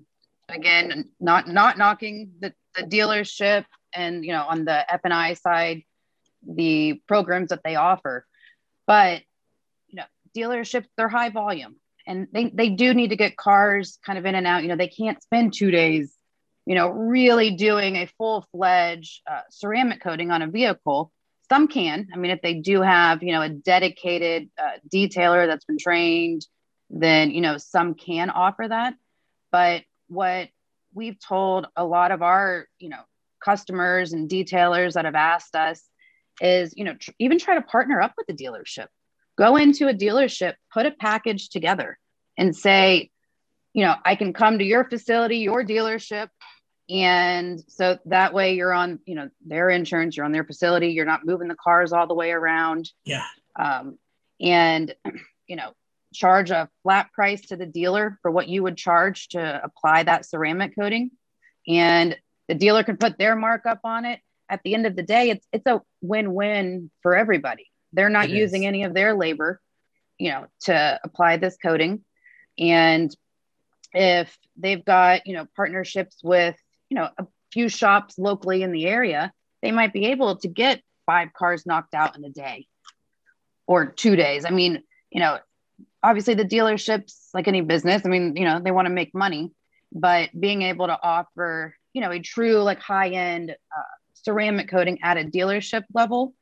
again, not, not knocking the, the dealership and, you know, on the F and I side, the programs that they offer. But, you know, dealerships, they're high volume, and they, they do need to get cars kind of in and out. You know, they can't spend two days, you know, really doing a full-fledged uh, ceramic coating on a vehicle. Some can. I mean, if they do have, you know, a dedicated uh, detailer that's been trained, then, you know, some can offer that. But what we've told a lot of our, you know, customers and detailers that have asked us is, you know, tr- even try to partner up with the dealership. Go into a dealership, put a package together and say, you know, I can come to your facility, your dealership. And so that way you're on, you know, their insurance, you're on their facility, you're not moving the cars all the way around. Yeah. Um, and, you know, charge a flat price to the dealer for what you would charge to apply that ceramic coating. And the dealer could put their markup on it. At the end of the day, it's, it's a win-win for everybody. They're not it using is. any of their labor, you know, to apply this coating. And if they've got, you know, partnerships with, you know, a few shops locally in the area, they might be able to get five cars knocked out in a day or two days. I mean, you know, obviously the dealerships, like any business, I mean, you know, they want to make money, but being able to offer, you know, a true like high-end uh, ceramic coating at a dealership level,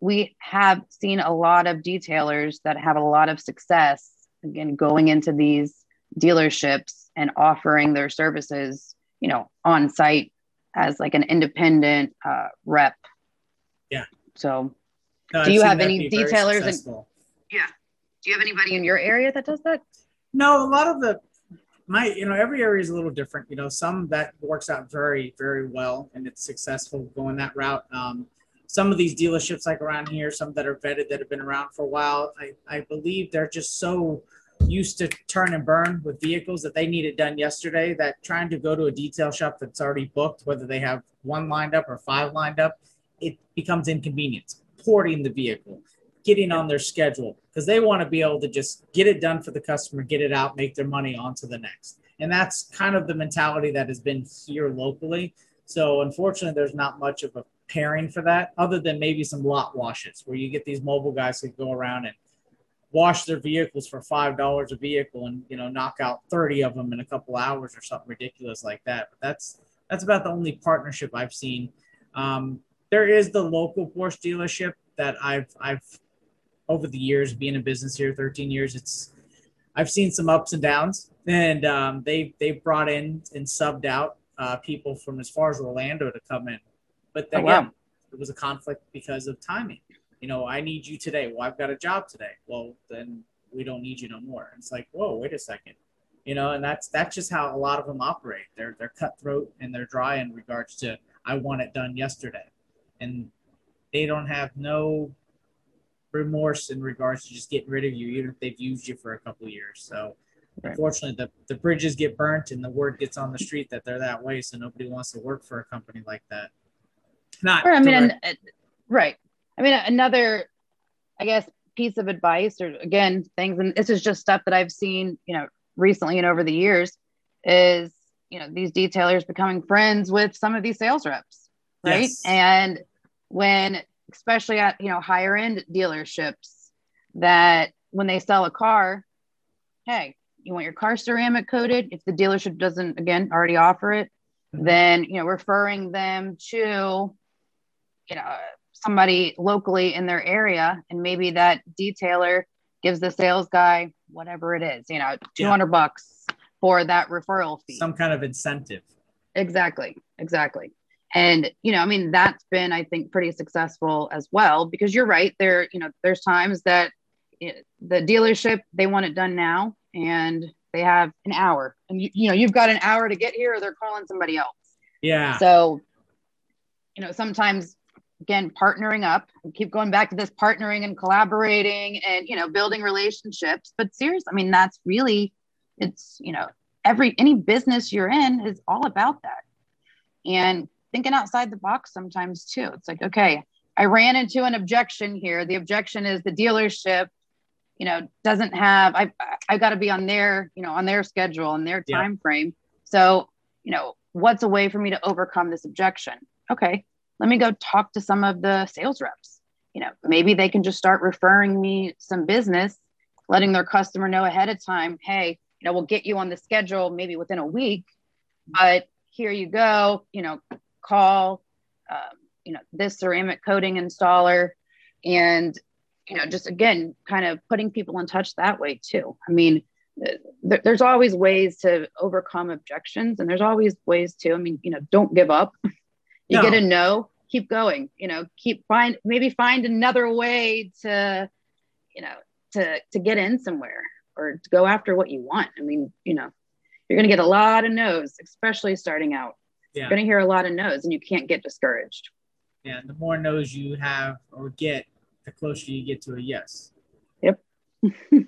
we have seen a lot of detailers that have a lot of success, again, going into these dealerships and offering their services, you know, on site as like an independent uh, rep. Yeah. So no, do I've you have any detailers? In, yeah. Do you have anybody in your area that does that? No, a lot of the, my, you know, every area is a little different, you know, some that works out very, very well and it's successful going that route. Um, some of these dealerships like around here, some that are vetted that have been around for a while, I, I believe they're just so used to turn and burn with vehicles that they need it done yesterday, that trying to go to a detail shop that's already booked, whether they have one lined up or five lined up, it becomes inconvenience. Porting the vehicle, getting on their schedule, because they want to be able to just get it done for the customer, get it out, make their money, on to the next. And that's kind of the mentality that has been here locally. So unfortunately, there's not much of a pairing for that, other than maybe some lot washes where you get these mobile guys who go around and wash their vehicles for five dollars a vehicle and, you know, knock out thirty of them in a couple hours or something ridiculous like that. But that's, that's about the only partnership I've seen. Um, there is the local Porsche dealership that I've, I've over the years being in business here, thirteen years, it's, I've seen some ups and downs, and um, they, they've brought in and subbed out uh, people from as far as Orlando to come in. But then, oh, wow. Again, it was a conflict because of timing. You know, I need you today. Well, I've got a job today. Well, then we don't need you no more. It's like, whoa, wait a second. You know, and that's that's just how a lot of them operate. They're they're cutthroat and they're dry in regards to, I want it done yesterday. And they don't have no remorse in regards to just getting rid of you, even if they've used you for a couple of years. So right. Unfortunately, the, the bridges get burnt and the word gets on the street that they're that way. So nobody wants to work for a company like that. Not sure, I mean, direct- and, uh, right. I mean, another, I guess, piece of advice, or again, things, and this is just stuff that I've seen, you know, recently and over the years, is, you know, these detailers becoming friends with some of these sales reps, right? Yes. And when, especially at, you know, higher end dealerships, that when they sell a car, hey, you want your car ceramic coated? If the dealership doesn't, again, already offer it, then, you know, referring them to, you know, somebody locally in their area, and maybe that detailer gives the sales guy, whatever it is, you know, two hundred yeah. bucks for that referral fee. Some kind of incentive. Exactly. Exactly. And, you know, I mean, that's been, I think, pretty successful as well, because you're right there. You know, there's times that it, the dealership, they want it done now and they have an hour, and you, you know, you've got an hour to get here, or they're calling somebody else. Yeah. So, you know, sometimes, again, partnering up, we keep going back to this partnering and collaborating and, you know, building relationships, but seriously, I mean, that's really, it's, you know, every, any business you're in is all about that. And thinking outside the box sometimes too. It's like, okay, I ran into an objection here. The objection is the dealership, you know, doesn't have, I, I got to be on their, you know, on their schedule and their time yeah. frame. So, you know, what's a way for me to overcome this objection? Okay. let me go talk to some of the sales reps. You know, maybe they can just start referring me some business, letting their customer know ahead of time, hey, you know, we'll get you on the schedule maybe within a week, but here you go, you know, call, um, you know, this ceramic coating installer. And, you know, just again, kind of putting people in touch that way too. I mean, th- there's always ways to overcome objections, and there's always ways to, I mean, you know, don't give up. You no. get a no, keep going, you know, keep find, maybe find another way to, you know, to, to get in somewhere or to go after what you want. I mean, you know, you're going to get a lot of no's, especially starting out. Yeah. You're going to hear a lot of no's, and you can't get discouraged. Yeah. The more no's you have or get, the closer you get to a yes. Yep.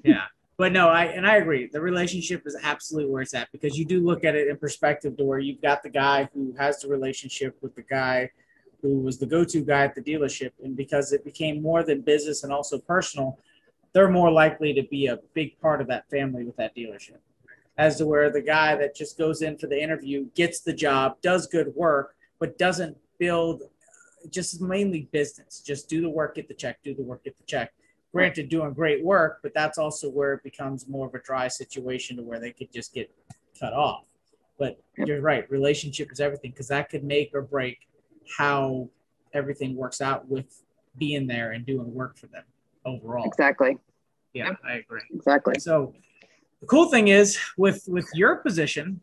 Yeah. But no, I, and I agree. The relationship is absolutely where it's at, because you do look at it in perspective to where you've got the guy who has the relationship with the guy who was the go-to guy at the dealership. And because it became more than business and also personal, they're more likely to be a big part of that family with that dealership, as to where the guy that just goes in for the interview, gets the job, does good work, but doesn't build, just mainly business. Just do the work, get the check, do the work, get the check. Granted, doing great work, but that's also where it becomes more of a dry situation to where they could just get cut off. But you're right, relationship is everything, because that could make or break how everything works out with being there and doing work for them overall. Exactly. Yeah, yep. I agree. Exactly. So the cool thing is with, with your position,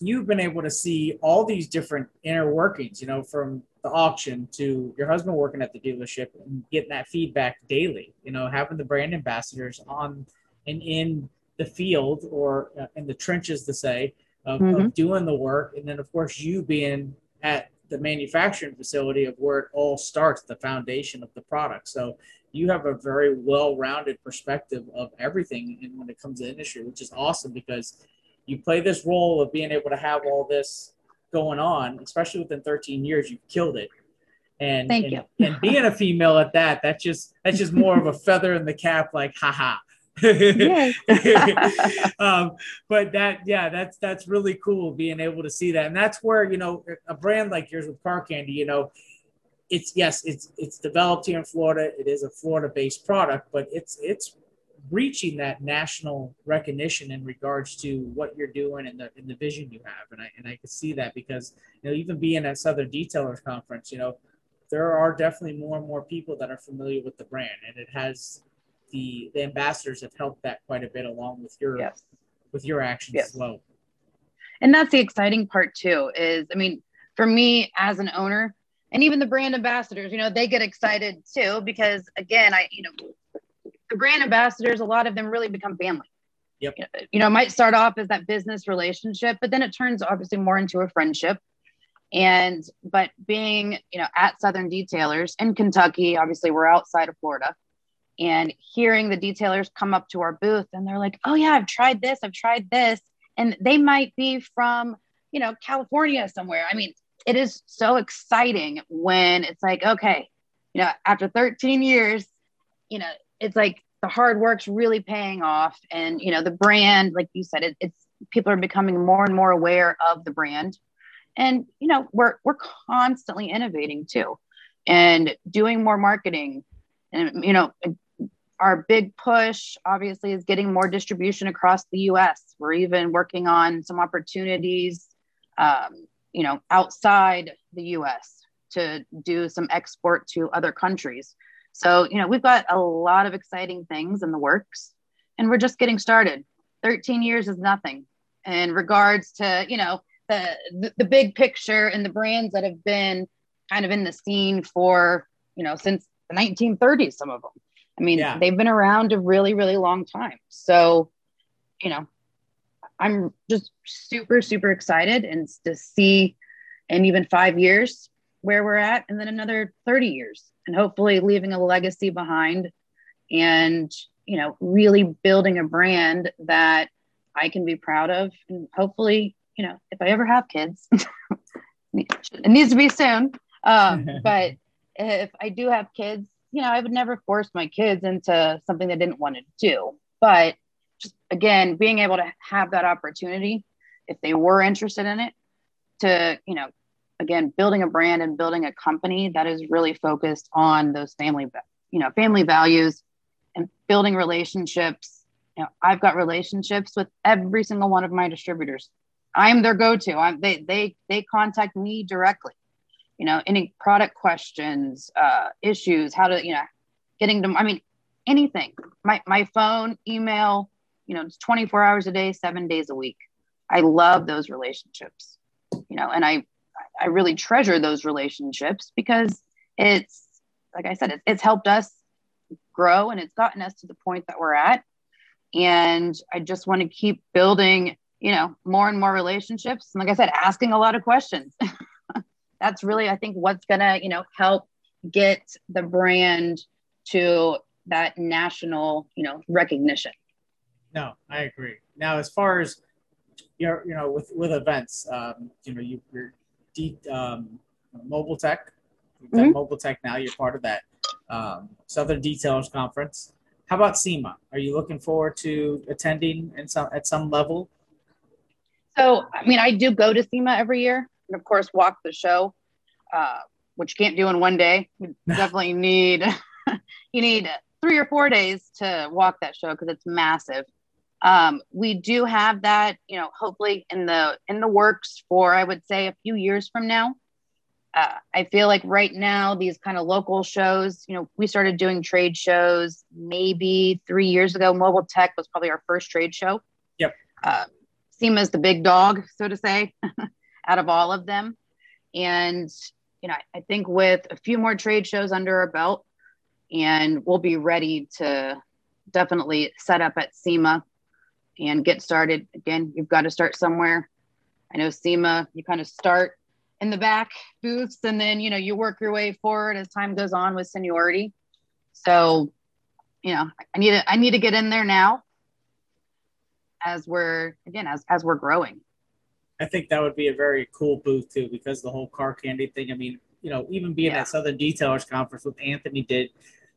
you've been able to see all these different inner workings, you know, from the auction to your husband working at the dealership and getting that feedback daily, you know, having the brand ambassadors on and in the field or in the trenches to say of, mm-hmm. of doing the work. And then of course you being at the manufacturing facility of where it all starts, the foundation of the product. So you have a very well-rounded perspective of everything and when it comes to industry, which is awesome, because you play this role of being able to have all this going on, especially within thirteen years, you've killed it. And Thank and, you. and being a female at that, that's just, that's just more of a feather in the cap, like, haha. um, but that, yeah, that's, that's really cool being able to see that. And that's where, you know, a brand like yours with Car Candy, you know, it's, yes, it's, it's developed here in Florida. It is a Florida based product, but it's, it's reaching that national recognition in regards to what you're doing and the, and the vision you have. And I, and I could see that, because, you know, even being at Southern Detailers Conference, you know, there are definitely more and more people that are familiar with the brand, and it has the, the ambassadors have helped that quite a bit along with your, yes. with your actions yes. as well. And that's the exciting part too, is, I mean, for me as an owner and even the brand ambassadors, you know, they get excited too, because again, I, you know, the brand ambassadors, a lot of them really become family. Yep. You know, it might start off as that business relationship, but then it turns obviously more into a friendship. And, but being, you know, at Southern Detailers in Kentucky, obviously we're outside of Florida, and hearing the detailers come up to our booth and they're like, oh yeah, I've tried this, I've tried this. And they might be from, you know, California somewhere. I mean, it is so exciting when it's like, okay, you know, after thirteen years, you know, it's like the hard work's really paying off. And, you know, the brand, like you said, it, it's people are becoming more and more aware of the brand. And, you know, we're, we're constantly innovating too, and doing more marketing. And, you know, our big push obviously is getting more distribution across the U S. We're even working on some opportunities, um, you know, outside the U S to do some export to other countries. So, you know, we've got a lot of exciting things in the works, and we're just getting started. thirteen years is nothing in regards to, you know, the, the big picture and the brands that have been kind of in the scene for, you know, since the nineteen thirties, some of them. I mean, yeah. they've been around a really, really long time. So, you know, I'm just super, super excited, and to see in even five years where we're at, and then another thirty years. And hopefully leaving a legacy behind and, you know, really building a brand that I can be proud of. And hopefully, you know, if I ever have kids, it needs to be soon. Um, but if I do have kids, you know, I would never force my kids into something they didn't want to do. But just, again, being able to have that opportunity, if they were interested in it, to, you know, again, building a brand and building a company that is really focused on those family, you know, family values and building relationships. You know, I've got relationships with every single one of my distributors. I'm their go-to. I'm, they, they, they contact me directly, you know, any product questions, uh, issues, how to, you know, getting to, I mean, anything, my, my phone, email, you know, it's twenty-four hours a day, seven days a week. I love those relationships, you know, and I, I really treasure those relationships because it's, like I said, it, it's helped us grow and it's gotten us to the point that we're at. And I just want to keep building, you know, more and more relationships. And like I said, asking a lot of questions. That's really, I think, what's going to, you know, help get the brand to that national, you know, recognition. No, I agree. Now, as far as, you know, you know with, with events, um, you know, you, you're, Deep, um, Mobile Tech, mm-hmm. Mobile Tech now, you're part of that. Um, Southern Detailers Conference. How about SEMA? Are you looking forward to attending in some, at some level? So, I mean, I do go to SEMA every year and, of course, walk the show, uh, which you can't do in one day. You definitely need, you need three or four days to walk that show because it's massive. Um, we do have that, you know, hopefully in the, in the works for, I would say, a few years from now. Uh, I feel like right now these kind of local shows, you know, we started doing trade shows maybe three years ago. Mobile Tech was probably our first trade show. Yep. Uh, SEMA is the big dog, so to say, out of all of them. And, you know, I think with a few more trade shows under our belt, and we'll be ready to definitely set up at SEMA and get started. Again, you've got to start somewhere. I know SEMA, you kind of start in the back booths and then, you know, you work your way forward as time goes on with seniority. So, you know, I need to, I need to get in there now as we're, again, as, as we're growing. I think that would be a very cool booth too, because the whole car candy thing, I mean, you know, even being yeah. at Southern Detailers Conference, what Anthony did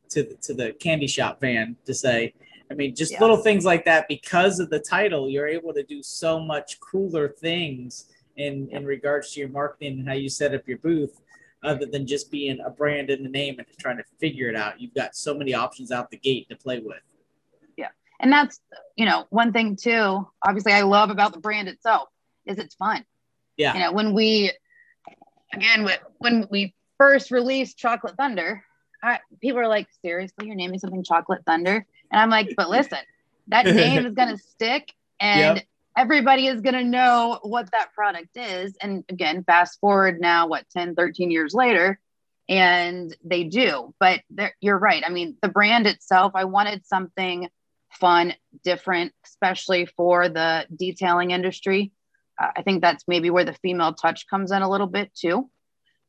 to the, to the candy shop van to say, I mean, just yeah. little things like that. Because of the title, you're able to do so much cooler things in, yeah. in regards to your marketing and how you set up your booth, other than just being a brand in the name and trying to figure it out. You've got so many options out the gate to play with. Yeah. And that's, you know, one thing too, obviously I love about the brand itself is it's fun. Yeah. You know, when we, again, when we first released Chocolate Thunder, I, people are like, seriously, you're naming something Chocolate Thunder? And I'm like, but listen, that name is going to stick and yep. everybody is going to know what that product is. And again, fast forward now, what, ten, thirteen years later, and they do. But you're right. I mean, the brand itself, I wanted something fun, different, especially for the detailing industry. Uh, I think that's maybe where the female touch comes in a little bit too,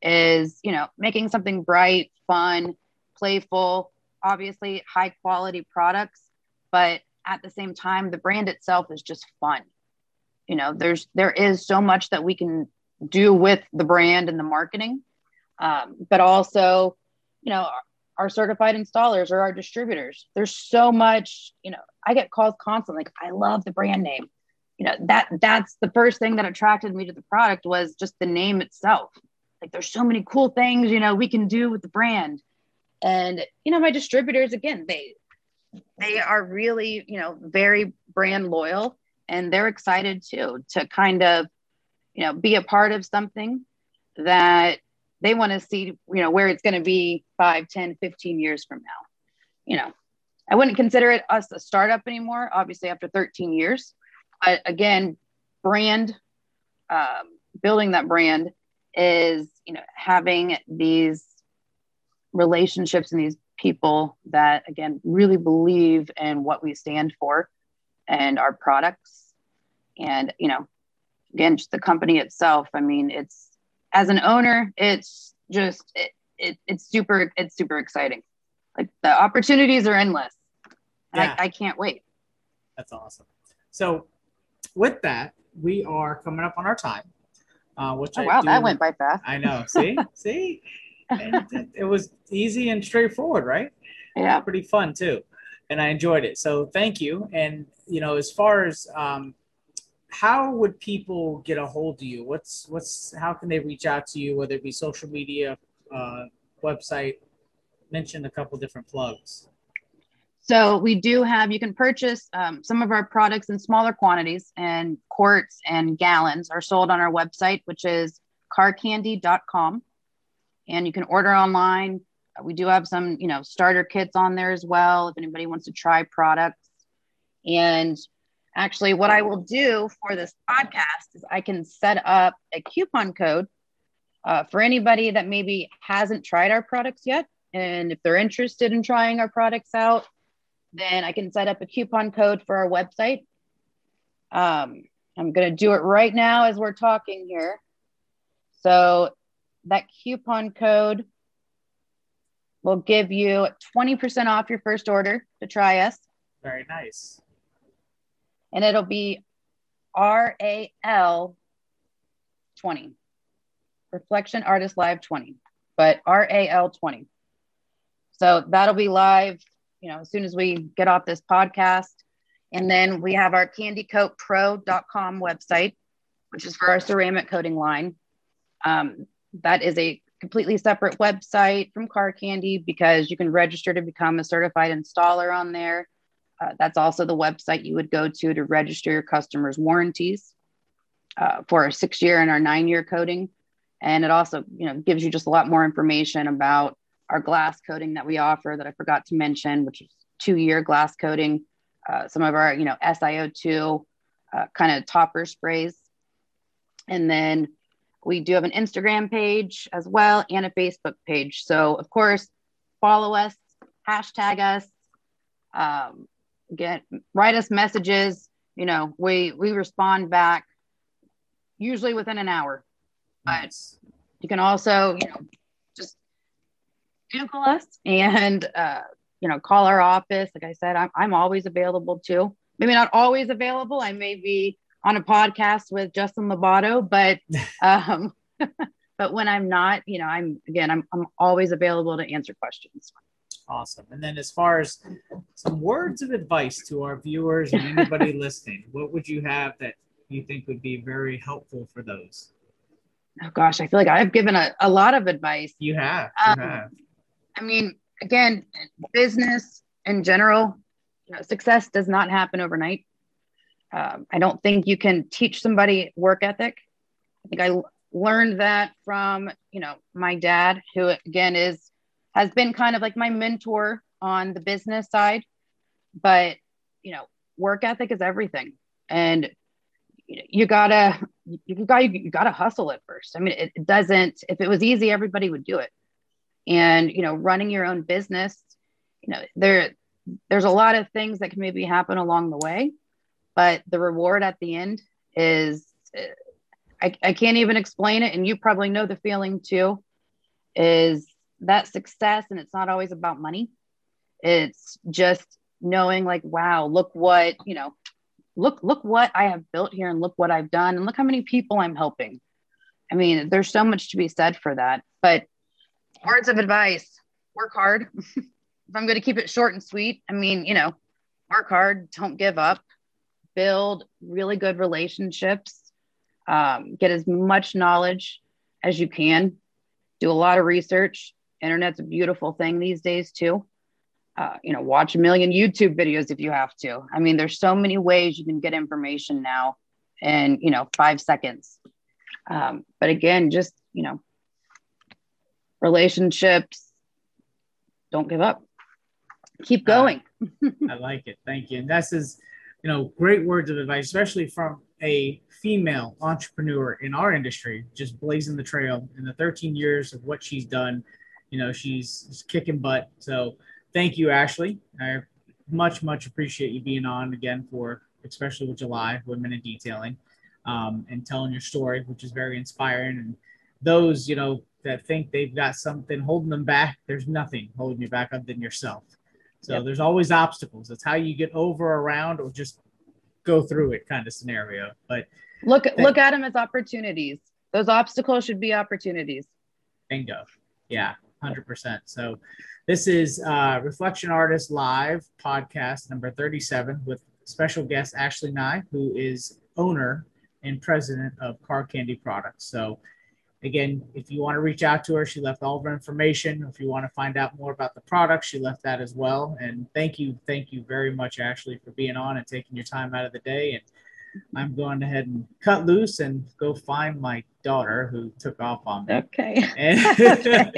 is, you know, making something bright, fun, playful, obviously high quality products, but at the same time, the brand itself is just fun. You know, there's, there is so much that we can do with the brand and the marketing. Um, but also, you know, our, our certified installers or our distributors, there's so much, you know, I get calls constantly. Like, I love the brand name. You know, that that's the first thing that attracted me to the product was just the name itself. Like, there's so many cool things, you know, we can do with the brand. And, you know, my distributors, again, they, they are really, you know, very brand loyal, and they're excited too, to kind of, you know, be a part of something that they want to see, you know, where it's going to be five, ten, fifteen years from now. You know, I wouldn't consider it us a startup anymore, obviously after thirteen years, but again, brand, um, building that brand is, you know, having these relationships and these people that, again, really believe in what we stand for and our products. And, you know, again, just the company itself. I mean, it's, as an owner, it's just, it, it, it's super, it's super exciting. Like, the opportunities are endless. And yeah. I, I can't wait. That's awesome. So with that, we are coming up on our time. Uh, which oh, I wow, do, that went by fast. I know. See, see, it, it was easy and straightforward, right? Yeah. Pretty fun too. And I enjoyed it. So thank you. And, you know, as far as um, how would people get a hold of you? What's what's how can they reach out to you, whether it be social media, uh, website? Mention a couple different plugs. So we do have, you can purchase um, some of our products in smaller quantities, and quarts and gallons are sold on our website, which is car candy dot com. And you can order online. We do have some, you know, starter kits on there as well, if anybody wants to try products. And actually what I will do for this podcast is I can set up a coupon code uh, for anybody that maybe hasn't tried our products yet. And if they're interested in trying our products out, then I can set up a coupon code for our website. Um, I'm going to do it right now as we're talking here. So that coupon code will give you twenty percent off your first order to try us. Very nice. And it'll be R A L twenty, Reflection Artist Live twenty, but R A L twenty. So that'll be live, you know, as soon as we get off this podcast. And then we have our candy coat pro dot com website, which is for our ceramic coating line. Um, that is a completely separate website from Car Candy because you can register to become a certified installer on there. Uh, that's also the website you would go to to register your customers' warranties uh, for our six-year and our nine-year coating. And it also, you know, gives you just a lot more information about our glass coating that we offer that I forgot to mention, which is two-year glass coating, uh, some of our, you know, S I O two uh, kind of topper sprays. And then we do have an Instagram page as well and a Facebook page. So, of course, follow us, hashtag us, um, get write us messages. You know, we, we respond back usually within an hour. But you can also, you know, Google us and, uh, you know, call our office. Like I said, I'm, I'm always available too. Maybe not always available. I may be on a podcast with Justin Labato, but, um, but when I'm not, you know, I'm, again, I'm, I'm always available to answer questions. Awesome. And then as far as some words of advice to our viewers and anybody listening, what would you have that you think would be very helpful for those? Oh gosh, I feel like I've given a, a lot of advice. You have, you um, have. I mean, again, business in general, you know, success does not happen overnight. Um, I don't think you can teach somebody work ethic. I think I l- learned that from, you know, my dad, who again is, has been kind of like my mentor on the business side, but, you know, work ethic is everything. And you gotta, you gotta, you gotta hustle at first. I mean, it doesn't, if it was easy, everybody would do it. And, you know, running your own business, you know, there, there's a lot of things that can maybe happen along the way, but the reward at the end is, I, I can't even explain it. And you probably know the feeling too, is that success. And it's not always about money. It's just knowing like, wow, look what, you know, look, look what I have built here and look what I've done and look how many people I'm helping. I mean, there's so much to be said for that, but words of advice, work hard. If I'm going to keep it short and sweet, I mean, you know, work hard, don't give up, build really good relationships, um, get as much knowledge as you can, do a lot of research. Internet's a beautiful thing these days too. Uh, you know, watch a million YouTube videos if you have to. I mean, there's so many ways you can get information now in, you know, five seconds. Um, but again, just, you know, relationships, don't give up. Keep going. Uh, I like it. Thank you. And that's is, you know, great words of advice, especially from a female entrepreneur in our industry, just blazing the trail in the thirteen years of what she's done. You know, she's kicking butt. So, thank you, Ashley. I much, much appreciate you being on again for, especially with July, Women in Detailing, um, and telling your story, which is very inspiring. And those, you know, that think they've got something holding them back, there's nothing holding you back other than yourself. So yep. There's always obstacles. That's how you get over, around, or just go through it kind of scenario. But look, th- look at them as opportunities. Those obstacles should be opportunities. Bingo. Yeah. one hundred percent. So this is uh, Reflection Artist Live podcast number thirty-seven with special guest Ashley Nye, who is owner and president of Car Candy Products. So again, if you want to reach out to her, she left all of her information. If you want to find out more about the product, she left that as well. And thank you. Thank you very much, Ashley, for being on and taking your time out of the day. And I'm going ahead and cut loose and go find my daughter who took off on me. Okay. And okay.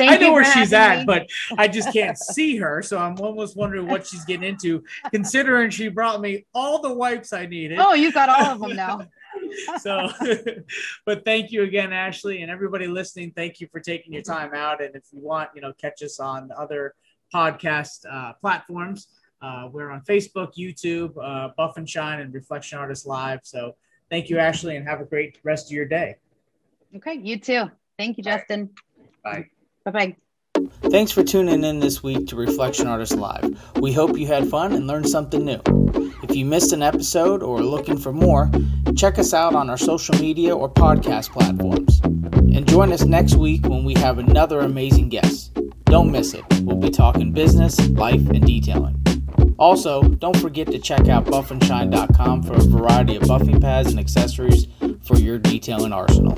I know where she's at, me. But I just can't see her. So I'm almost wondering what she's getting into, considering she brought me all the wipes I needed. Oh, you got all of them now. So, but thank you again, Ashley, and everybody listening. Thank you for taking your time out. And if you want, you know, catch us on other podcast uh, platforms. Uh, we're on Facebook, YouTube, uh, Buff and Shine, and Reflection Artist Live. So thank you, Ashley, and have a great rest of your day. Okay, you too. Thank you, Justin. Right. Bye. Bye-bye. Thanks for tuning in this week to Reflection Artist Live. We hope you had fun and learned something new. If you missed an episode or are looking for more, check us out on our social media or podcast platforms. And join us next week when we have another amazing guest. Don't miss it. We'll be talking business, life, and detailing. Also, don't forget to check out buff and shine dot com for a variety of buffing pads and accessories for your detailing arsenal.